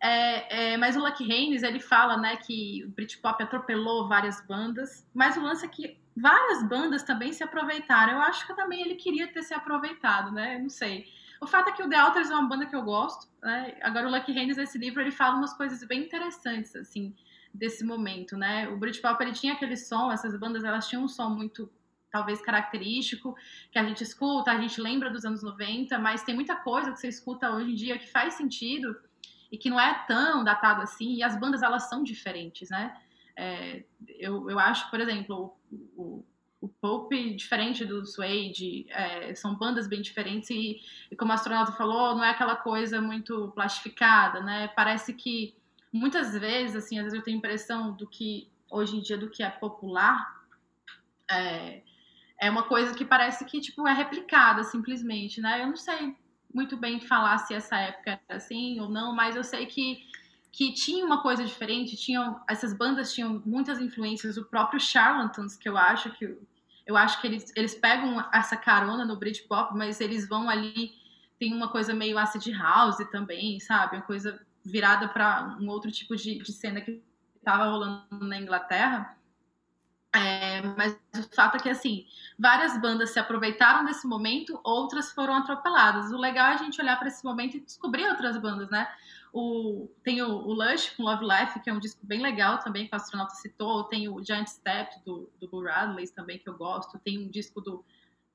É, é, mas o Luke Haines, ele fala, né, que o Britpop atropelou várias bandas, mas o lance é que várias bandas também se aproveitaram. Eu acho que também ele queria ter se aproveitado, né, eu não sei. O fato é que o The Auteurs é uma banda que eu gosto, né, agora o Luke Haines, nesse livro, ele fala umas coisas bem interessantes, assim, desse momento, né. O Britpop, ele tinha aquele som, essas bandas, elas tinham um som muito, talvez, característico, que a gente escuta, a gente lembra dos anos noventa, mas tem muita coisa que você escuta hoje em dia que faz sentido, e que não é tão datado assim, e as bandas, elas são diferentes, né? É, eu, eu acho, por exemplo, o, o, o Pulp, diferente do Suede, é, são bandas bem diferentes, e, e como o astronauta falou, não é aquela coisa muito plastificada, né? Parece que, muitas vezes, assim, às vezes eu tenho a impressão do que, hoje em dia, do que é popular, é, é uma coisa que parece que, tipo, é replicada, simplesmente, né? Eu não sei muito bem falar se essa época era assim ou não, mas eu sei que, que tinha uma coisa diferente, tinham, essas bandas tinham muitas influências, o próprio Charlatans, que eu acho que, eu acho que eles, eles pegam essa carona no Britpop, mas eles vão ali, tem uma coisa meio acid house também, sabe, uma coisa virada para um outro tipo de, de cena que estava rolando na Inglaterra. É, mas o fato é que, assim, várias bandas se aproveitaram desse momento, outras foram atropeladas. O legal é a gente olhar para esse momento e descobrir outras bandas, né? O, tem o, o Lush com Love Life, que é um disco bem legal também, que o astronauta citou. Tem o Giant Step, do, do Gorillaz, também, que eu gosto. Tem um disco do,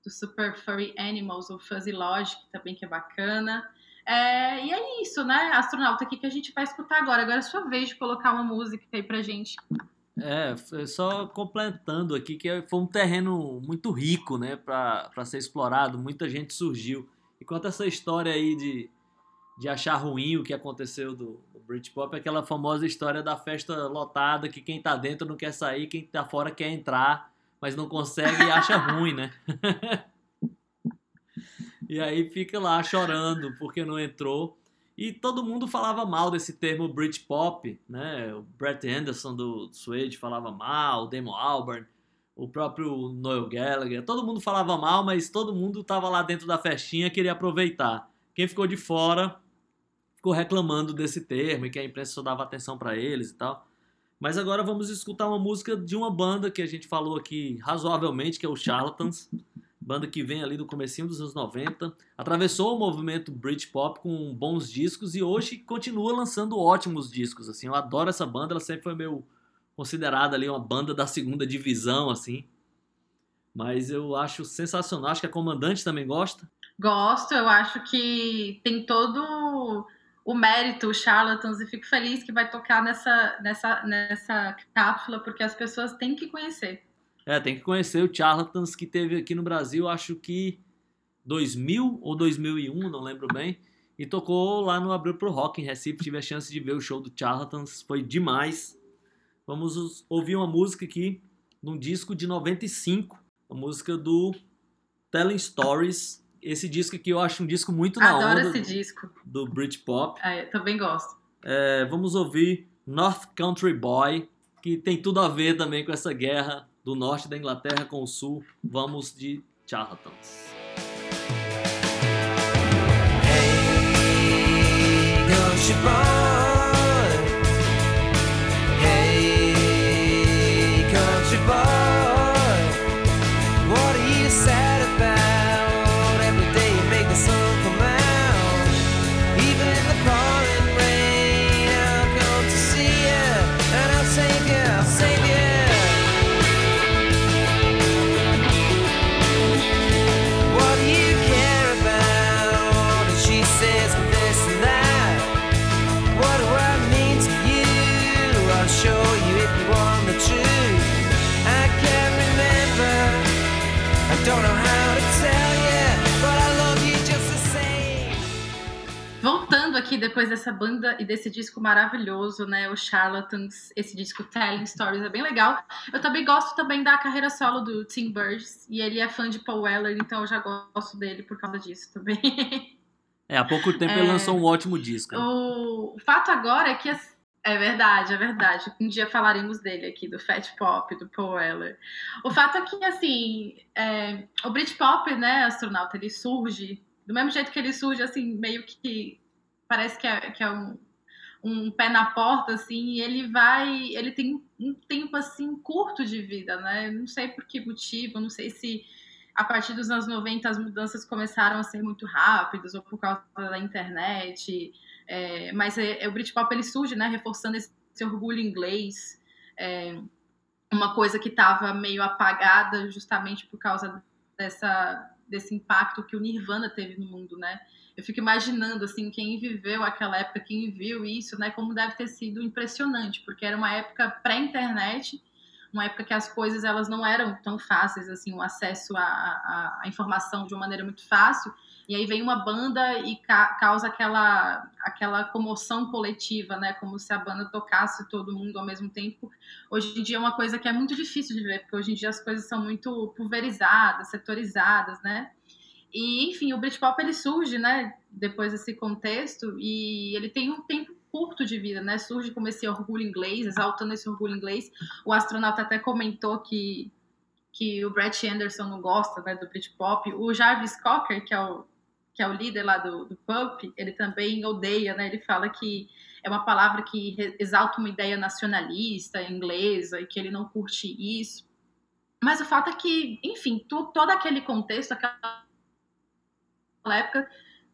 do Super Furry Animals, o Fuzzy Logic, também, que é bacana. É, e é isso, né, astronauta, aqui que a gente vai escutar agora. Agora é sua vez de colocar uma música aí pra gente. É, só completando aqui que foi um terreno muito rico, né, para ser explorado, muita gente surgiu. E quanto a essa história aí de, de achar ruim o que aconteceu do, do Britpop, é aquela famosa história da festa lotada, que quem tá dentro não quer sair, quem tá fora quer entrar, mas não consegue e acha ruim, né? E aí fica lá chorando porque não entrou. E todo mundo falava mal desse termo Britpop, né? O Brett Anderson do Suede falava mal, o Damon Albarn, o próprio Noel Gallagher. Todo mundo falava mal, mas todo mundo estava lá dentro da festinha, queria aproveitar. Quem ficou de fora ficou reclamando desse termo e que a imprensa só dava atenção para eles e tal. Mas agora vamos escutar uma música de uma banda que a gente falou aqui razoavelmente, que é o Charlatans. Banda que vem ali do comecinho dos anos noventa, atravessou o movimento Britpop com bons discos e hoje continua lançando ótimos discos, assim. Eu adoro essa banda, ela sempre foi meio considerada ali uma banda da segunda divisão, assim. Mas eu acho sensacional, acho que a Comandante também gosta. Gosto, eu acho que tem todo o mérito, o Charlatans, e fico feliz que vai tocar nessa, nessa, nessa cápsula, porque as pessoas têm que conhecer. É, tem que conhecer o Charlatans, que teve aqui no Brasil, acho que dois mil ou dois mil e um, não lembro bem, e tocou lá no Abril Pro Rock em Recife, tive a chance de ver o show do Charlatans, foi demais. Vamos ouvir uma música aqui, num disco de noventa e cinco, a música do Telling Stories, esse disco aqui eu acho um disco muito na Adoro onda esse disco. do Britpop. É, eu também gosto. É, vamos ouvir North Country Boy, que tem tudo a ver também com essa guerra do norte da Inglaterra com o sul. Vamos de Charlatans. Hey, country boy. Hey, country boy. What are you sad about? Every day you make the sun come out. Even in the pouring rain, I'll come to see you, and I'll save you, I'll save you. pensando aqui depois dessa banda e desse disco maravilhoso, né, o Charlatans, esse disco Telling Stories é bem legal. Eu também gosto também da carreira solo do Tim Burgess, e ele é fã de Paul Weller, então eu já gosto dele por causa disso também. É, há pouco tempo é, ele lançou um ótimo disco. Né? O fato agora é que... As... É verdade, é verdade. Um dia falaremos dele aqui, do Fat Pop, do Paul Weller. O fato é que, assim, é... o Britpop, né, astronauta, ele surge... Do mesmo jeito que ele surge, assim, meio que... Parece que é, que é um, um pé na porta, assim, e ele vai... Ele tem um tempo, assim, curto de vida, né? Não sei por que motivo, não sei se... A partir dos anos noventa, as mudanças começaram a ser muito rápidas, ou por causa da internet. É, mas é, é, o Britpop, ele surge, né, reforçando esse, esse orgulho inglês. É, uma coisa que estava meio apagada, justamente por causa dessa, desse impacto que o Nirvana teve no mundo, né? Eu fico imaginando, assim, quem viveu aquela época, quem viu isso, né, como deve ter sido impressionante, porque era uma época pré-internet, uma época que as coisas, elas não eram tão fáceis, assim, o acesso à informação de uma maneira muito fácil, e aí vem uma banda e ca- causa aquela, aquela comoção coletiva, né, como se a banda tocasse todo mundo ao mesmo tempo. Hoje em dia é uma coisa que é muito difícil de ver, porque hoje em dia as coisas são muito pulverizadas, setorizadas, né, e enfim, o Britpop, ele surge, né, depois desse contexto, e ele tem um tempo curto de vida, né? Surge como esse orgulho inglês, exaltando esse orgulho inglês. O astronauta até comentou que, que o Brett Anderson não gosta, né, do Britpop. O Jarvis Cocker, que é o, que é o líder lá do, do Pulp, ele também odeia, né? Ele fala que é uma palavra que exalta uma ideia nacionalista, inglesa, e que ele não curte isso. Mas o fato é que, enfim, tu, todo aquele contexto, aquela época...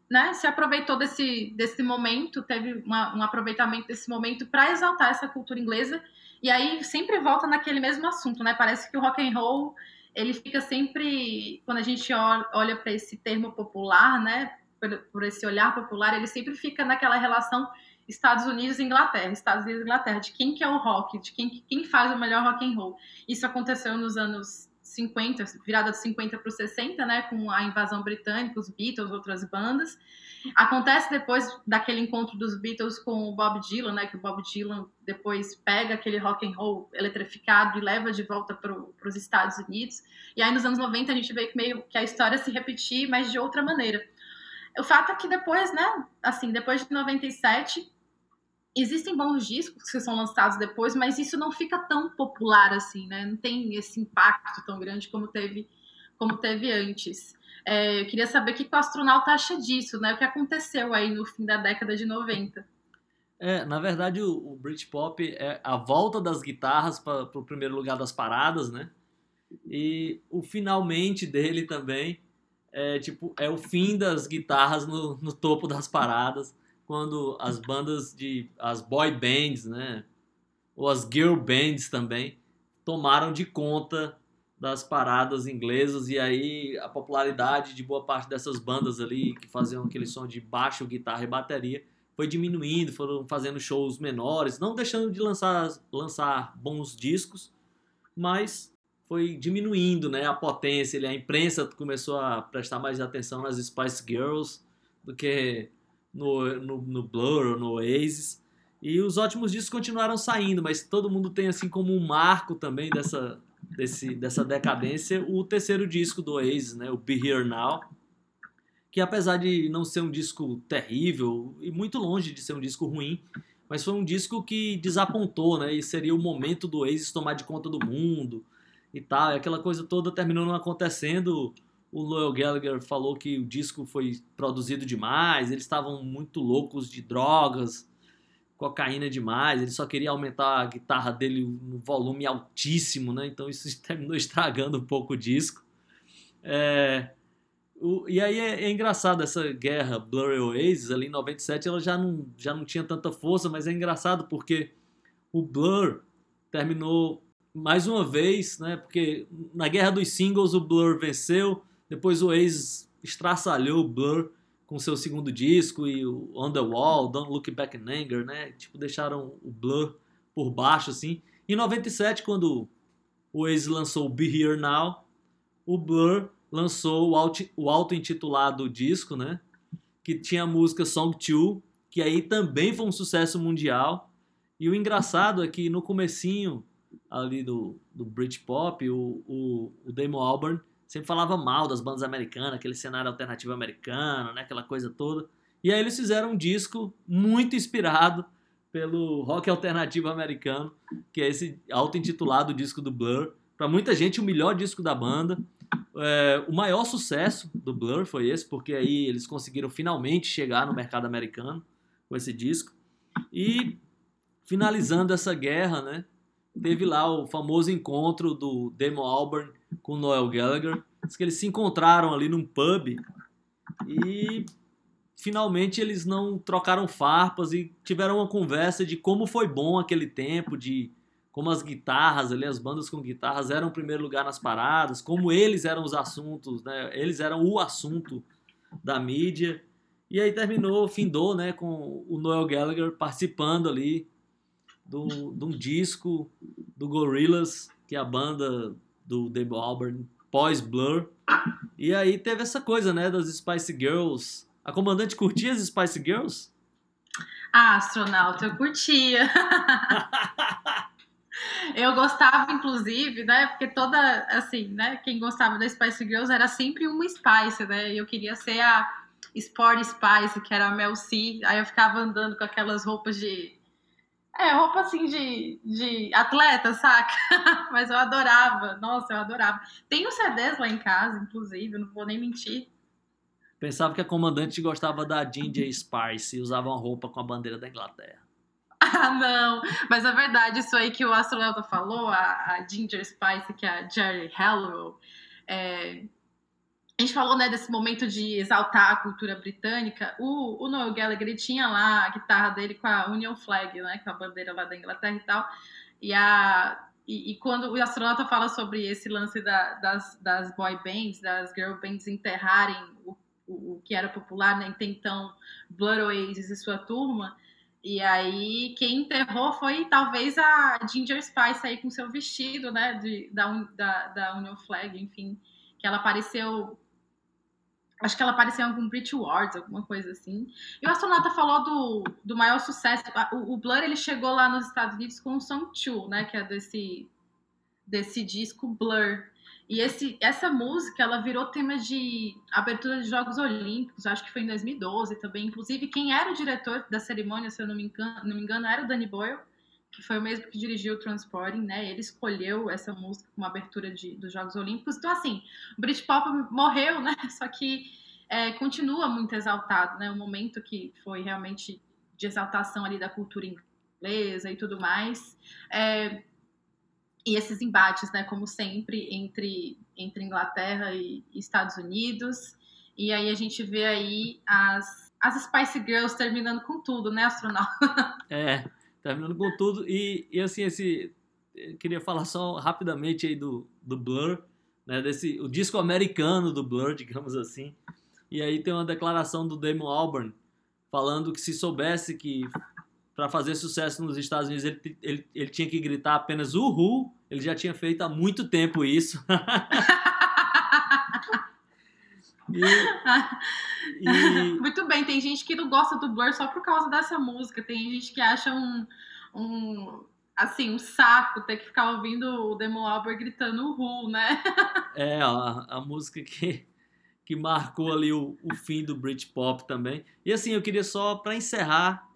Né, se aproveitou desse, desse momento, teve uma, um aproveitamento desse momento para exaltar essa cultura inglesa, e aí sempre volta naquele mesmo assunto, né? Parece que o rock and roll, ele fica sempre, quando a gente olha para esse termo popular, né, por, por esse olhar popular, ele sempre fica naquela relação Estados Unidos e Inglaterra, Estados Unidos e Inglaterra, de quem que é o rock, de quem, quem faz o melhor rock and roll. Isso aconteceu nos anos cinquenta, virada de cinquenta para os sessenta, né, com a invasão britânica, os Beatles, outras bandas. Acontece depois daquele encontro dos Beatles com o Bob Dylan, né, que o Bob Dylan depois pega aquele rock and roll eletrificado e leva de volta para os Estados Unidos. E aí nos anos noventa a gente vê que meio que a história se repetir, mas de outra maneira. O fato é que depois, né, assim, depois de noventa e sete, existem bons discos que são lançados depois, mas isso não fica tão popular assim, né? Não tem esse impacto tão grande como teve, como teve antes. É, eu queria saber o que o astronauta acha disso, né? O que aconteceu aí no fim da década de noventa. É, na verdade, o, o Britpop é a volta das guitarras para o primeiro lugar das paradas, né? E o finalmente dele também é, tipo, é o fim das guitarras no, no topo das paradas. Quando as bandas de... as boy bands, né? Ou as girl bands também tomaram de conta das paradas inglesas, e aí a popularidade de boa parte dessas bandas ali que faziam aquele som de baixo, guitarra e bateria foi diminuindo, foram fazendo shows menores, não deixando de lançar, lançar bons discos, mas foi diminuindo, né, a potência. A imprensa começou a prestar mais atenção nas Spice Girls do que... No, no, no Blur ou no Oasis, e os ótimos discos continuaram saindo, mas todo mundo tem assim como um marco também dessa, desse, dessa decadência o terceiro disco do Oasis, né, o Be Here Now, que apesar de não ser um disco terrível e muito longe de ser um disco ruim, mas foi um disco que desapontou, né, e seria o momento do Oasis tomar de conta do mundo e tal, e aquela coisa toda terminou não acontecendo. O Noel Gallagher falou que o disco foi produzido demais, eles estavam muito loucos de drogas, cocaína demais, ele só queria aumentar a guitarra dele no volume altíssimo, né? Então isso terminou estragando um pouco o disco. É, o, e aí é, é engraçado essa guerra Blur e Oasis, ali em noventa e sete ela já não, já não tinha tanta força, mas é engraçado porque o Blur terminou mais uma vez, né? Porque na guerra dos singles o Blur venceu. Depois o Oasis estraçalhou o Blur com seu segundo disco e o Wonderwall, Don't Look Back in Anger, né? Tipo, deixaram o Blur por baixo, assim. Em noventa e sete, quando o Oasis lançou o Be Here Now, o Blur lançou o auto-intitulado disco, né? Que tinha a música Song dois, que aí também foi um sucesso mundial. E o engraçado é que no comecinho ali do, do Britpop, o, o, o Damon Albarn sempre falava mal das bandas americanas, aquele cenário alternativo americano, né, aquela coisa toda. E aí eles fizeram um disco muito inspirado pelo rock alternativo americano, que é esse auto-intitulado disco do Blur. Para muita gente, o melhor disco da banda. É, o maior sucesso do Blur foi esse, porque aí eles conseguiram finalmente chegar no mercado americano com esse disco. E finalizando essa guerra, né, teve lá o famoso encontro do Damon Albarn com o Noel Gallagher. Diz que eles se encontraram ali num pub e finalmente eles não trocaram farpas e tiveram uma conversa de como foi bom aquele tempo, de como as guitarras ali, as bandas com guitarras eram o primeiro lugar nas paradas, como eles eram os assuntos, né? Eles eram o assunto da mídia. E aí terminou, findou, né, com o Noel Gallagher participando ali do, de um disco do Gorillaz, que é a banda do Damon Albarn pós-Blur. E aí teve essa coisa, né, das Spice Girls. A comandante curtia as Spice Girls? Ah, astronauta, eu curtia. Eu gostava, inclusive, né? Porque toda, assim, né? Quem gostava da Spice Girls era sempre uma Spice, né? E eu queria ser a Sport Spice, que era a Mel C. Aí eu ficava andando com aquelas roupas de... É, roupa, assim, de, de atleta, saca? Mas eu adorava. Nossa, eu adorava. Tem os C Ds lá em casa, inclusive, não vou nem mentir. Pensava que a comandante gostava da Ginger Spice e usava uma roupa com a bandeira da Inglaterra. Ah, não! Mas é verdade, isso aí que o astronauta falou, a, a Ginger Spice, que é a Jerry Halliwell, é... a gente falou, né, desse momento de exaltar a cultura britânica. O, o Noel Gallagher, ele tinha lá a guitarra dele com a Union Flag, né, com a bandeira lá da Inglaterra e tal, e a... E, e quando o astronauta fala sobre esse lance da, das, das boy bands, das girl bands enterrarem o o que era popular, né? Então, Blur, Oasis e sua turma. E aí, quem enterrou foi talvez a Ginger Spice aí com seu vestido, né? De, da, da, da Union Flag, enfim. Que ela apareceu... Acho que ela apareceu em algum Brit Awards, alguma coisa assim. E o astronauta falou do, do maior sucesso. O, o Blur, ele chegou lá nos Estados Unidos com o Song dois, né? Que é desse, desse disco Blur. E esse, essa música, ela virou tema de abertura de Jogos Olímpicos, acho que foi em dois mil e doze também. Inclusive, quem era o diretor da cerimônia, se eu não me engano, não me engano era o Danny Boyle, que foi o mesmo que dirigiu o Transporting, né? Ele escolheu essa música como abertura de, dos Jogos Olímpicos. Então, assim, o Britpop morreu, né? Só que é, continua muito exaltado, né? O momento que foi realmente de exaltação ali da cultura inglesa e tudo mais. É... E esses embates, né, como sempre, entre, entre Inglaterra e Estados Unidos. E aí a gente vê aí as, as Spice Girls terminando com tudo, né, astronauta? É, terminando com tudo. E, e assim, esse, eu queria falar só rapidamente aí do, do Blur, né, desse, o disco americano do Blur, digamos assim. E aí tem uma declaração do Damon Albarn falando que se soubesse que... para fazer sucesso nos Estados Unidos, ele, ele, ele tinha que gritar apenas uhul. Ele já tinha feito há muito tempo isso. e, e... Muito bem, tem gente que não gosta do Blur só por causa dessa música. Tem gente que acha um, um, assim, um saco ter que ficar ouvindo o Damon Albarn gritando uhul, né? É, a, a música que... que marcou ali o, o fim do Britpop também. E assim, eu queria só, para encerrar...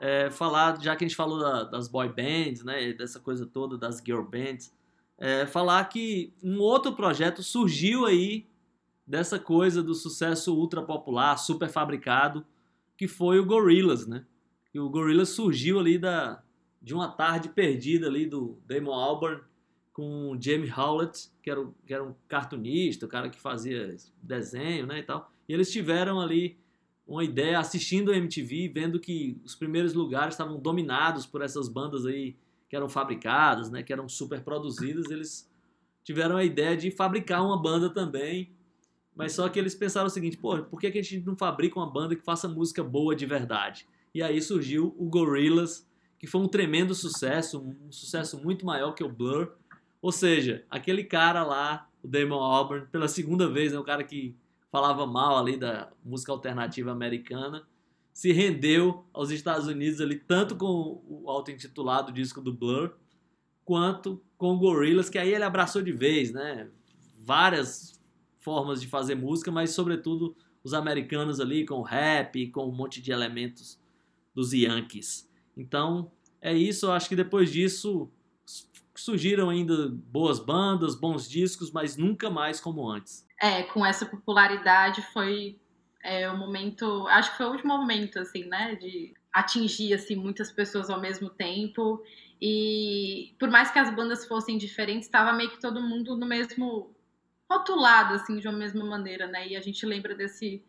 É, falar, já que a gente falou da, das boy bands, né, dessa coisa toda, das girl bands, é, falar que um outro projeto surgiu aí dessa coisa do sucesso ultra popular, super fabricado, que foi o Gorillaz, né? E o Gorillaz surgiu ali da, de uma tarde perdida ali do Damon Albarn com o Jamie Howlett, que era, que era um cartunista, o cara que fazia desenho, né, e tal. E eles tiveram ali uma ideia, assistindo a M T V, vendo que os primeiros lugares estavam dominados por essas bandas aí que eram fabricadas, né, que eram super produzidas. Eles tiveram a ideia de fabricar uma banda também, mas só que eles pensaram o seguinte: pô, por que que a gente não fabrica uma banda que faça música boa de verdade? E aí surgiu o Gorillaz, que foi um tremendo sucesso, um sucesso muito maior que o Blur. Ou seja, aquele cara lá, o Damon Albarn, pela segunda vez, é, né, um cara que falava mal ali da música alternativa americana, se rendeu aos Estados Unidos ali, tanto com o auto-intitulado disco do Blur, quanto com o Gorillaz, que aí ele abraçou de vez, né? Várias formas de fazer música, mas sobretudo os americanos ali com rap, com um monte de elementos dos Yankees. Então, é isso. Eu acho que depois disso surgiram ainda boas bandas, bons discos, mas nunca mais como antes. É, com essa popularidade foi é, o momento... Acho que foi o último momento, assim, né? De atingir, assim, muitas pessoas ao mesmo tempo. E por mais que as bandas fossem diferentes, estava meio que todo mundo no mesmo... rotulado, assim, de uma mesma maneira, né? E a gente lembra desse,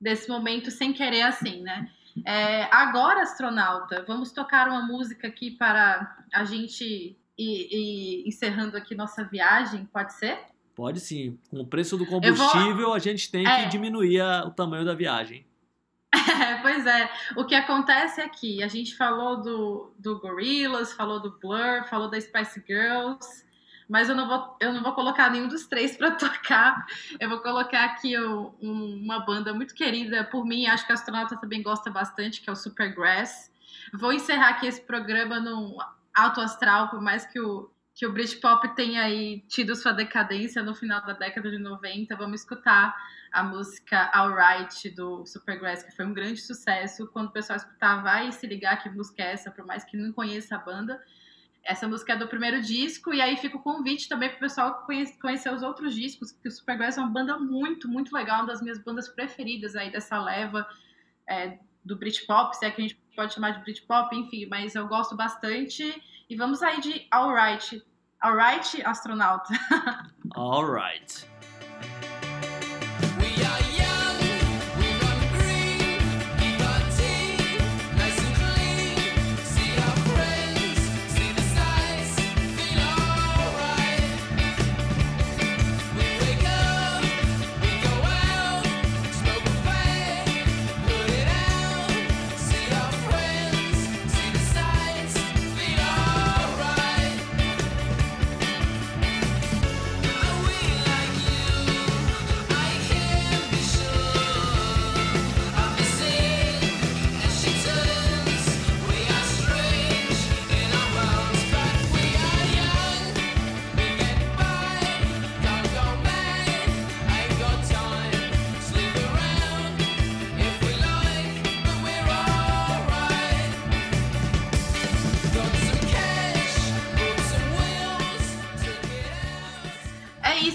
desse momento sem querer, assim, né? É, agora, astronauta, vamos tocar uma música aqui para a gente ir, ir encerrando aqui nossa viagem, pode ser? Pode sim. Com o preço do combustível, vou... a gente tem é... que diminuir a, o tamanho da viagem. É, pois é. O que acontece é que a gente falou do, do Gorillaz, falou do Blur, falou da Spice Girls... Mas eu não vou, eu não vou colocar nenhum dos três para tocar. Eu vou colocar aqui um, uma banda muito querida por mim. Acho que a astronauta também gosta bastante, que é o Supergrass. Vou encerrar aqui esse programa num alto astral, por mais que o, que o Britpop tenha aí tido sua decadência no final da década de noventa. Vamos escutar a música Alright do Supergrass, que foi um grande sucesso. Quando o pessoal escutar, vai se ligar que música é essa, por mais que não conheça a banda. Essa música é do primeiro disco, e aí fica o convite também pro pessoal conhecer os outros discos, porque o Supergrass é uma banda muito, muito legal, uma das minhas bandas preferidas aí dessa leva é, do Britpop, se é que a gente pode chamar de Britpop, enfim, mas eu gosto bastante. E vamos aí de Alright. Alright, astronauta? Alright.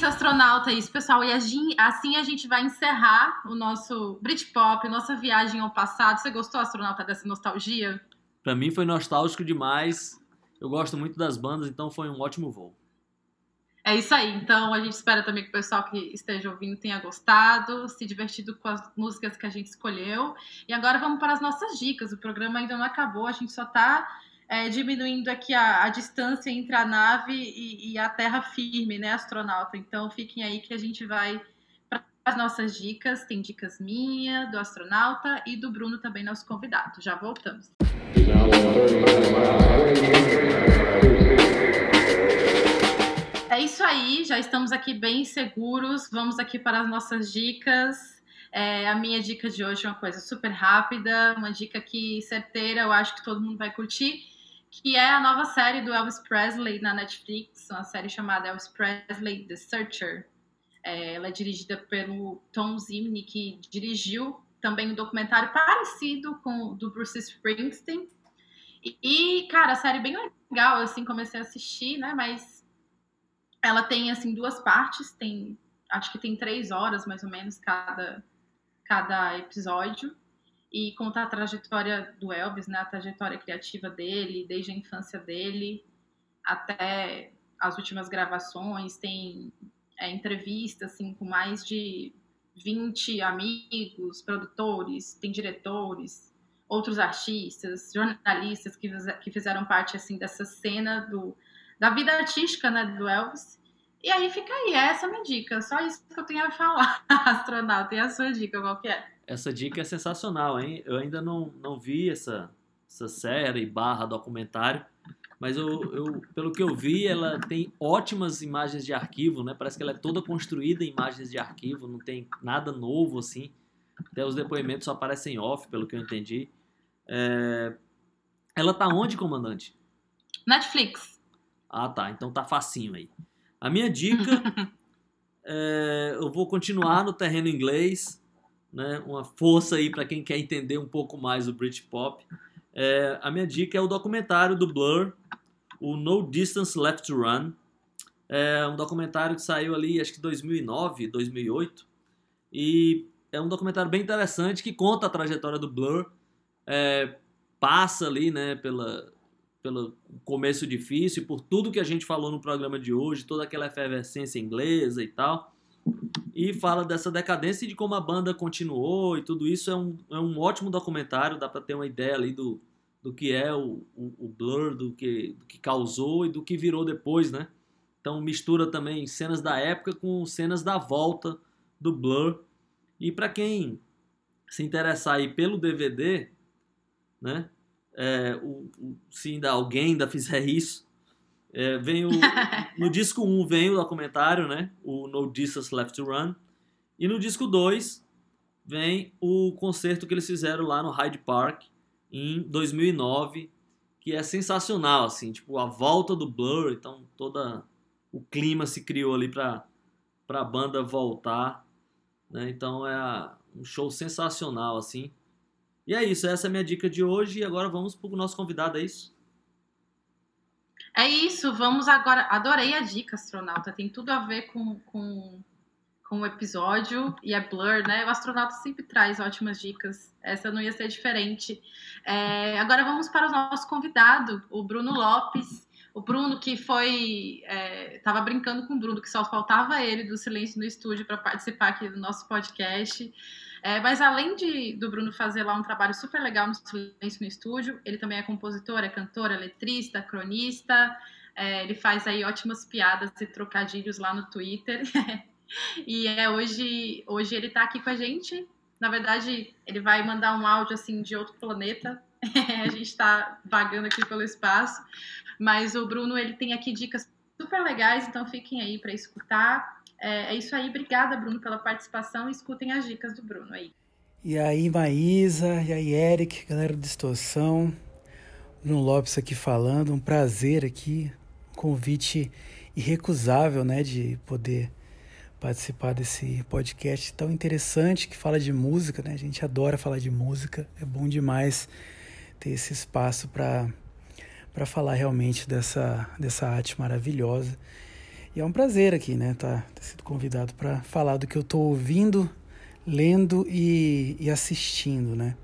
Astronauta, é isso, pessoal. E assim a gente vai encerrar o nosso Britpop, nossa viagem ao passado. Você gostou, astronauta, dessa nostalgia? Pra mim foi nostálgico demais. Eu gosto muito das bandas, então foi um ótimo voo. É isso aí. Então a gente espera também que o pessoal que esteja ouvindo tenha gostado, se divertido com as músicas que a gente escolheu. E agora vamos para as nossas dicas. O programa ainda não acabou, a gente só tá... É, diminuindo aqui a, a distância entre a nave e, e a terra firme, né, astronauta? Então, fiquem aí que a gente vai para as nossas dicas. Tem dicas minha, do astronauta e do Bruno também, nosso convidado. Já voltamos. É isso aí, já estamos aqui bem seguros. Vamos aqui para as nossas dicas. É, a minha dica de hoje é uma coisa super rápida, uma dica que certeira, eu acho que todo mundo vai curtir, que é a nova série do Elvis Presley na Netflix, uma série chamada Elvis Presley The Searcher. É, ela é dirigida pelo Tom Zimney, que dirigiu também um documentário parecido com o do Bruce Springsteen. E, cara, a série é bem legal, assim, comecei a assistir, né, mas ela tem, assim, duas partes, tem, acho que tem três horas, mais ou menos, cada... cada episódio, e conta a trajetória do Elvis, né, a trajetória criativa dele, desde a infância dele até as últimas gravações. Tem é, entrevista assim, com mais de vinte amigos, produtores, tem diretores, outros artistas, jornalistas que, que fizeram parte assim, dessa cena do, da vida artística, né, do Elvis. E aí fica aí, essa é a minha dica, só isso que eu tenho a falar, astronauta. E a sua dica, qual que é? Essa dica é sensacional, hein? Eu ainda não, não vi essa, essa série barra documentário, mas eu, eu, pelo que eu vi, ela tem ótimas imagens de arquivo, né? Parece que ela é toda construída em imagens de arquivo, não tem nada novo, assim. Até os depoimentos só aparecem off, pelo que eu entendi. É... Ela tá onde, comandante? Netflix. Ah, tá. Então tá facinho aí. A minha dica... é... Eu vou continuar no terreno inglês. Né? Uma força aí pra quem quer entender um pouco mais o Britpop. É... A minha dica é o documentário do Blur, o No Distance Left to Run. É um documentário que saiu ali, acho que dois mil e nove, dois mil e oito. E... É um documentário bem interessante que conta a trajetória do Blur, é, passa ali, né, pela, pelo começo difícil, por tudo que a gente falou no programa de hoje, toda aquela efervescência inglesa e tal, e fala dessa decadência e de como a banda continuou e tudo isso. É um, é um ótimo documentário, dá para ter uma ideia ali do, do que é o, o, o Blur, do que, do que causou e do que virou depois, né? Então mistura também cenas da época com cenas da volta do Blur. E para quem se interessar aí pelo D V D, né, é, o, o, se ainda alguém ainda fizer isso, é, vem o, no disco um vem o documentário, né, o No Distance Left to Run, e no disco dois vem o concerto que eles fizeram lá no Hyde Park em dois mil e nove, que é sensacional, assim, tipo, a volta do Blur, então todo o clima se criou ali para a banda voltar. Né? Então é um show sensacional, assim. E é isso, essa é a minha dica de hoje. E agora vamos pro nosso convidado, é isso? É isso, vamos agora. Adorei a dica, astronauta. Tem tudo a ver com, com, com o episódio. E é Blur, né? O astronauta sempre traz ótimas dicas. Essa não ia ser diferente. É, agora vamos para o nosso convidado, o Bruno Lopes. O Bruno que foi... É, tava brincando com o Bruno, que só faltava ele do Silêncio no Estúdio para participar aqui do nosso podcast. É, mas além de, do Bruno fazer lá um trabalho super legal no Silêncio no Estúdio, ele também é compositor, é cantor, é letrista, cronista. É, ele faz aí ótimas piadas e trocadilhos lá no Twitter. E é, hoje, hoje ele tá aqui com a gente. Na verdade, ele vai mandar um áudio assim de outro planeta. A gente está vagando aqui pelo espaço, mas o Bruno, ele tem aqui dicas super legais, então fiquem aí para escutar. É, é isso aí, obrigada, Bruno, pela participação, e escutem as dicas do Bruno aí. E aí, Maísa, e aí, Eric, galera do Distorção, Bruno Lopes aqui falando, um prazer aqui, um convite irrecusável, né, de poder participar desse podcast tão interessante que fala de música, né, a gente adora falar de música, é bom demais ter esse espaço para para falar realmente dessa, dessa arte maravilhosa. E é um prazer aqui, né, tá, ter sido convidado para falar do que eu estou ouvindo, lendo e, e assistindo, né.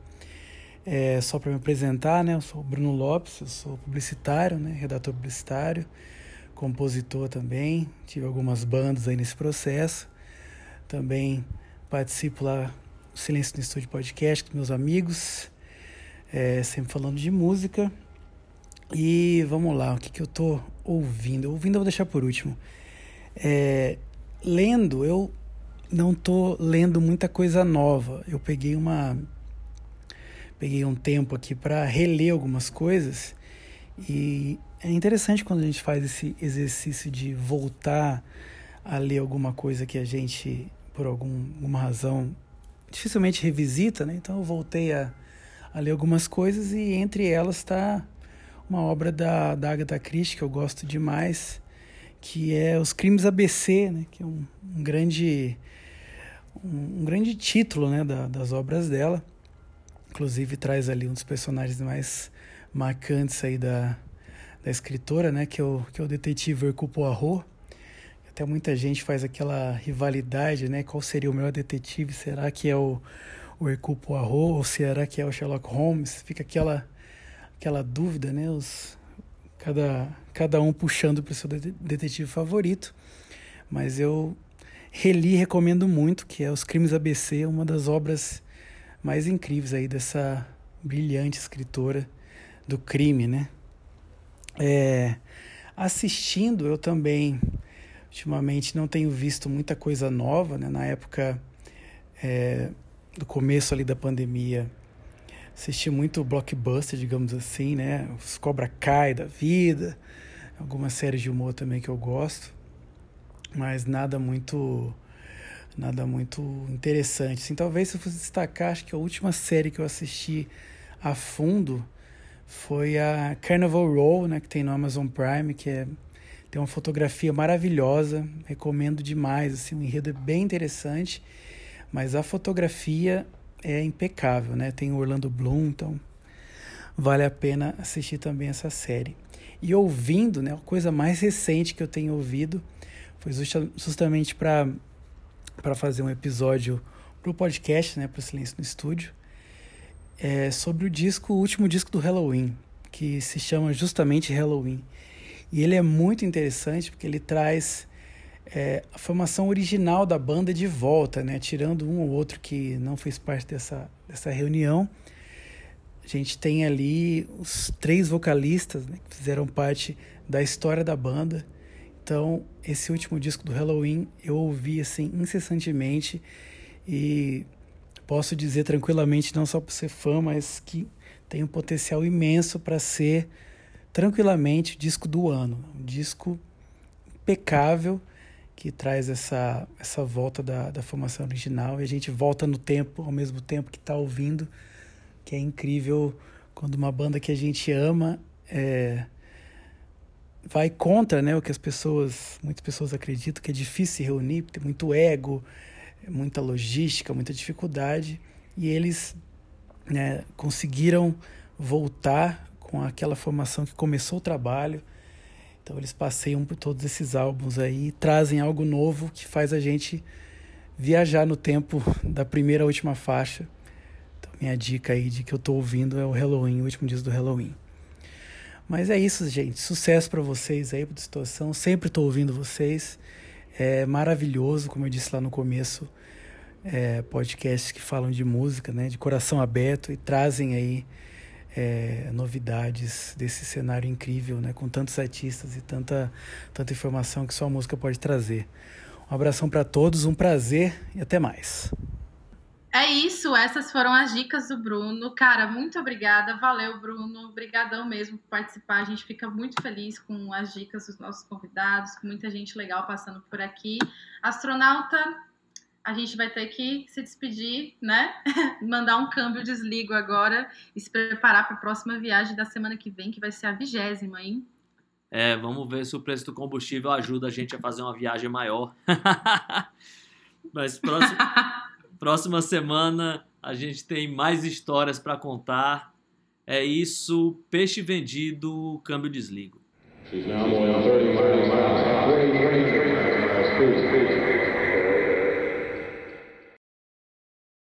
É, só para me apresentar, né, eu sou o Bruno Lopes, eu sou publicitário, né, redator publicitário, compositor também, tive algumas bandas aí nesse processo, também participo lá do Silêncio no Estúdio Podcast com meus amigos, É, sempre falando de música. E vamos lá, o que, que eu tô ouvindo? Ouvindo eu vou deixar por último. É, lendo, eu não tô lendo muita coisa nova. Eu peguei uma... Peguei um tempo aqui para reler algumas coisas. E é interessante quando a gente faz esse exercício de voltar a ler alguma coisa que a gente, por algum, alguma razão, dificilmente revisita, né? Então eu voltei a... a ler algumas coisas, e entre elas está uma obra da, da Agatha Christie, que eu gosto demais, que é Os Crimes A B C, né? Que é um, um, grande, um, um grande título, né? da, das obras dela. Inclusive traz ali um dos personagens mais marcantes aí da, da escritora, né? que, é o, que é o detetive Hercule Poirot. Até muita gente faz aquela rivalidade, né? Qual seria o melhor detetive? Será que é o... o Hercule Poirot, ou será que é o Sherlock Holmes? Fica aquela, aquela dúvida, né? Os, cada, cada um puxando para o seu detetive favorito. Mas eu reli e recomendo muito, que é Os Crimes A B C, uma das obras mais incríveis aí dessa brilhante escritora do crime, né? É, assistindo, eu também, ultimamente, não tenho visto muita coisa nova, né? Na época... É, do começo ali da pandemia, assisti muito blockbuster, digamos assim, né? Os Cobra Kai da vida, algumas séries de humor também que eu gosto, mas nada muito nada muito interessante. Assim, talvez se eu fosse destacar, acho que a última série que eu assisti a fundo foi a Carnival Row, né, que tem no Amazon Prime, que é, tem uma fotografia maravilhosa, recomendo demais, assim, um enredo é bem interessante, mas a fotografia é impecável, né? Tem o Orlando Bloom, então vale a pena assistir também essa série. E ouvindo, né, a coisa mais recente que eu tenho ouvido foi justamente para para fazer um episódio para o podcast, né, para o Silêncio no Estúdio, é sobre o disco, o último disco do Halloween, que se chama justamente Halloween. E ele é muito interessante porque ele traz é, a formação original da banda de volta, né? Tirando um ou outro que não fez parte dessa, dessa reunião. A gente tem ali os três vocalistas, né, que fizeram parte da história da banda. Então, esse último disco do Halloween eu ouvi assim incessantemente e posso dizer tranquilamente, não só por ser fã, mas que tem um potencial imenso para ser tranquilamente o disco do ano. Um disco impecável que traz essa, essa volta da, da formação original e a gente volta no tempo, ao mesmo tempo que está ouvindo, que é incrível quando uma banda que a gente ama é, vai contra, né, o que as pessoas, muitas pessoas acreditam, que é difícil se reunir, tem muito ego, muita logística, muita dificuldade, e eles, né, conseguiram voltar com aquela formação que começou o trabalho. Então eles passeiam por todos esses álbuns aí, trazem algo novo que faz a gente viajar no tempo da primeira à última faixa. Então minha dica aí de que eu tô ouvindo é o Halloween, o último disco do Halloween. Mas é isso, gente, sucesso para vocês aí, pra situação, sempre tô ouvindo vocês. É maravilhoso, como eu disse lá no começo, é, podcasts que falam de música, né, de coração aberto e trazem aí é, novidades desse cenário incrível, né, com tantos artistas e tanta, tanta informação que só a música pode trazer. Um abração para todos, um prazer e até mais. É isso, essas foram as dicas do Bruno. Cara, muito obrigada, valeu, Bruno, obrigadão mesmo por participar, a gente fica muito feliz com as dicas dos nossos convidados, com muita gente legal passando por aqui. Astronauta, a gente vai ter que se despedir, né? Mandar um câmbio desligo agora e se preparar para a próxima viagem da semana que vem, que vai ser a vigésima, hein? É, vamos ver se o preço do combustível ajuda a gente a fazer uma viagem maior. Mas próximo... Próxima semana a gente tem mais histórias para contar. É isso, peixe vendido, câmbio desligo.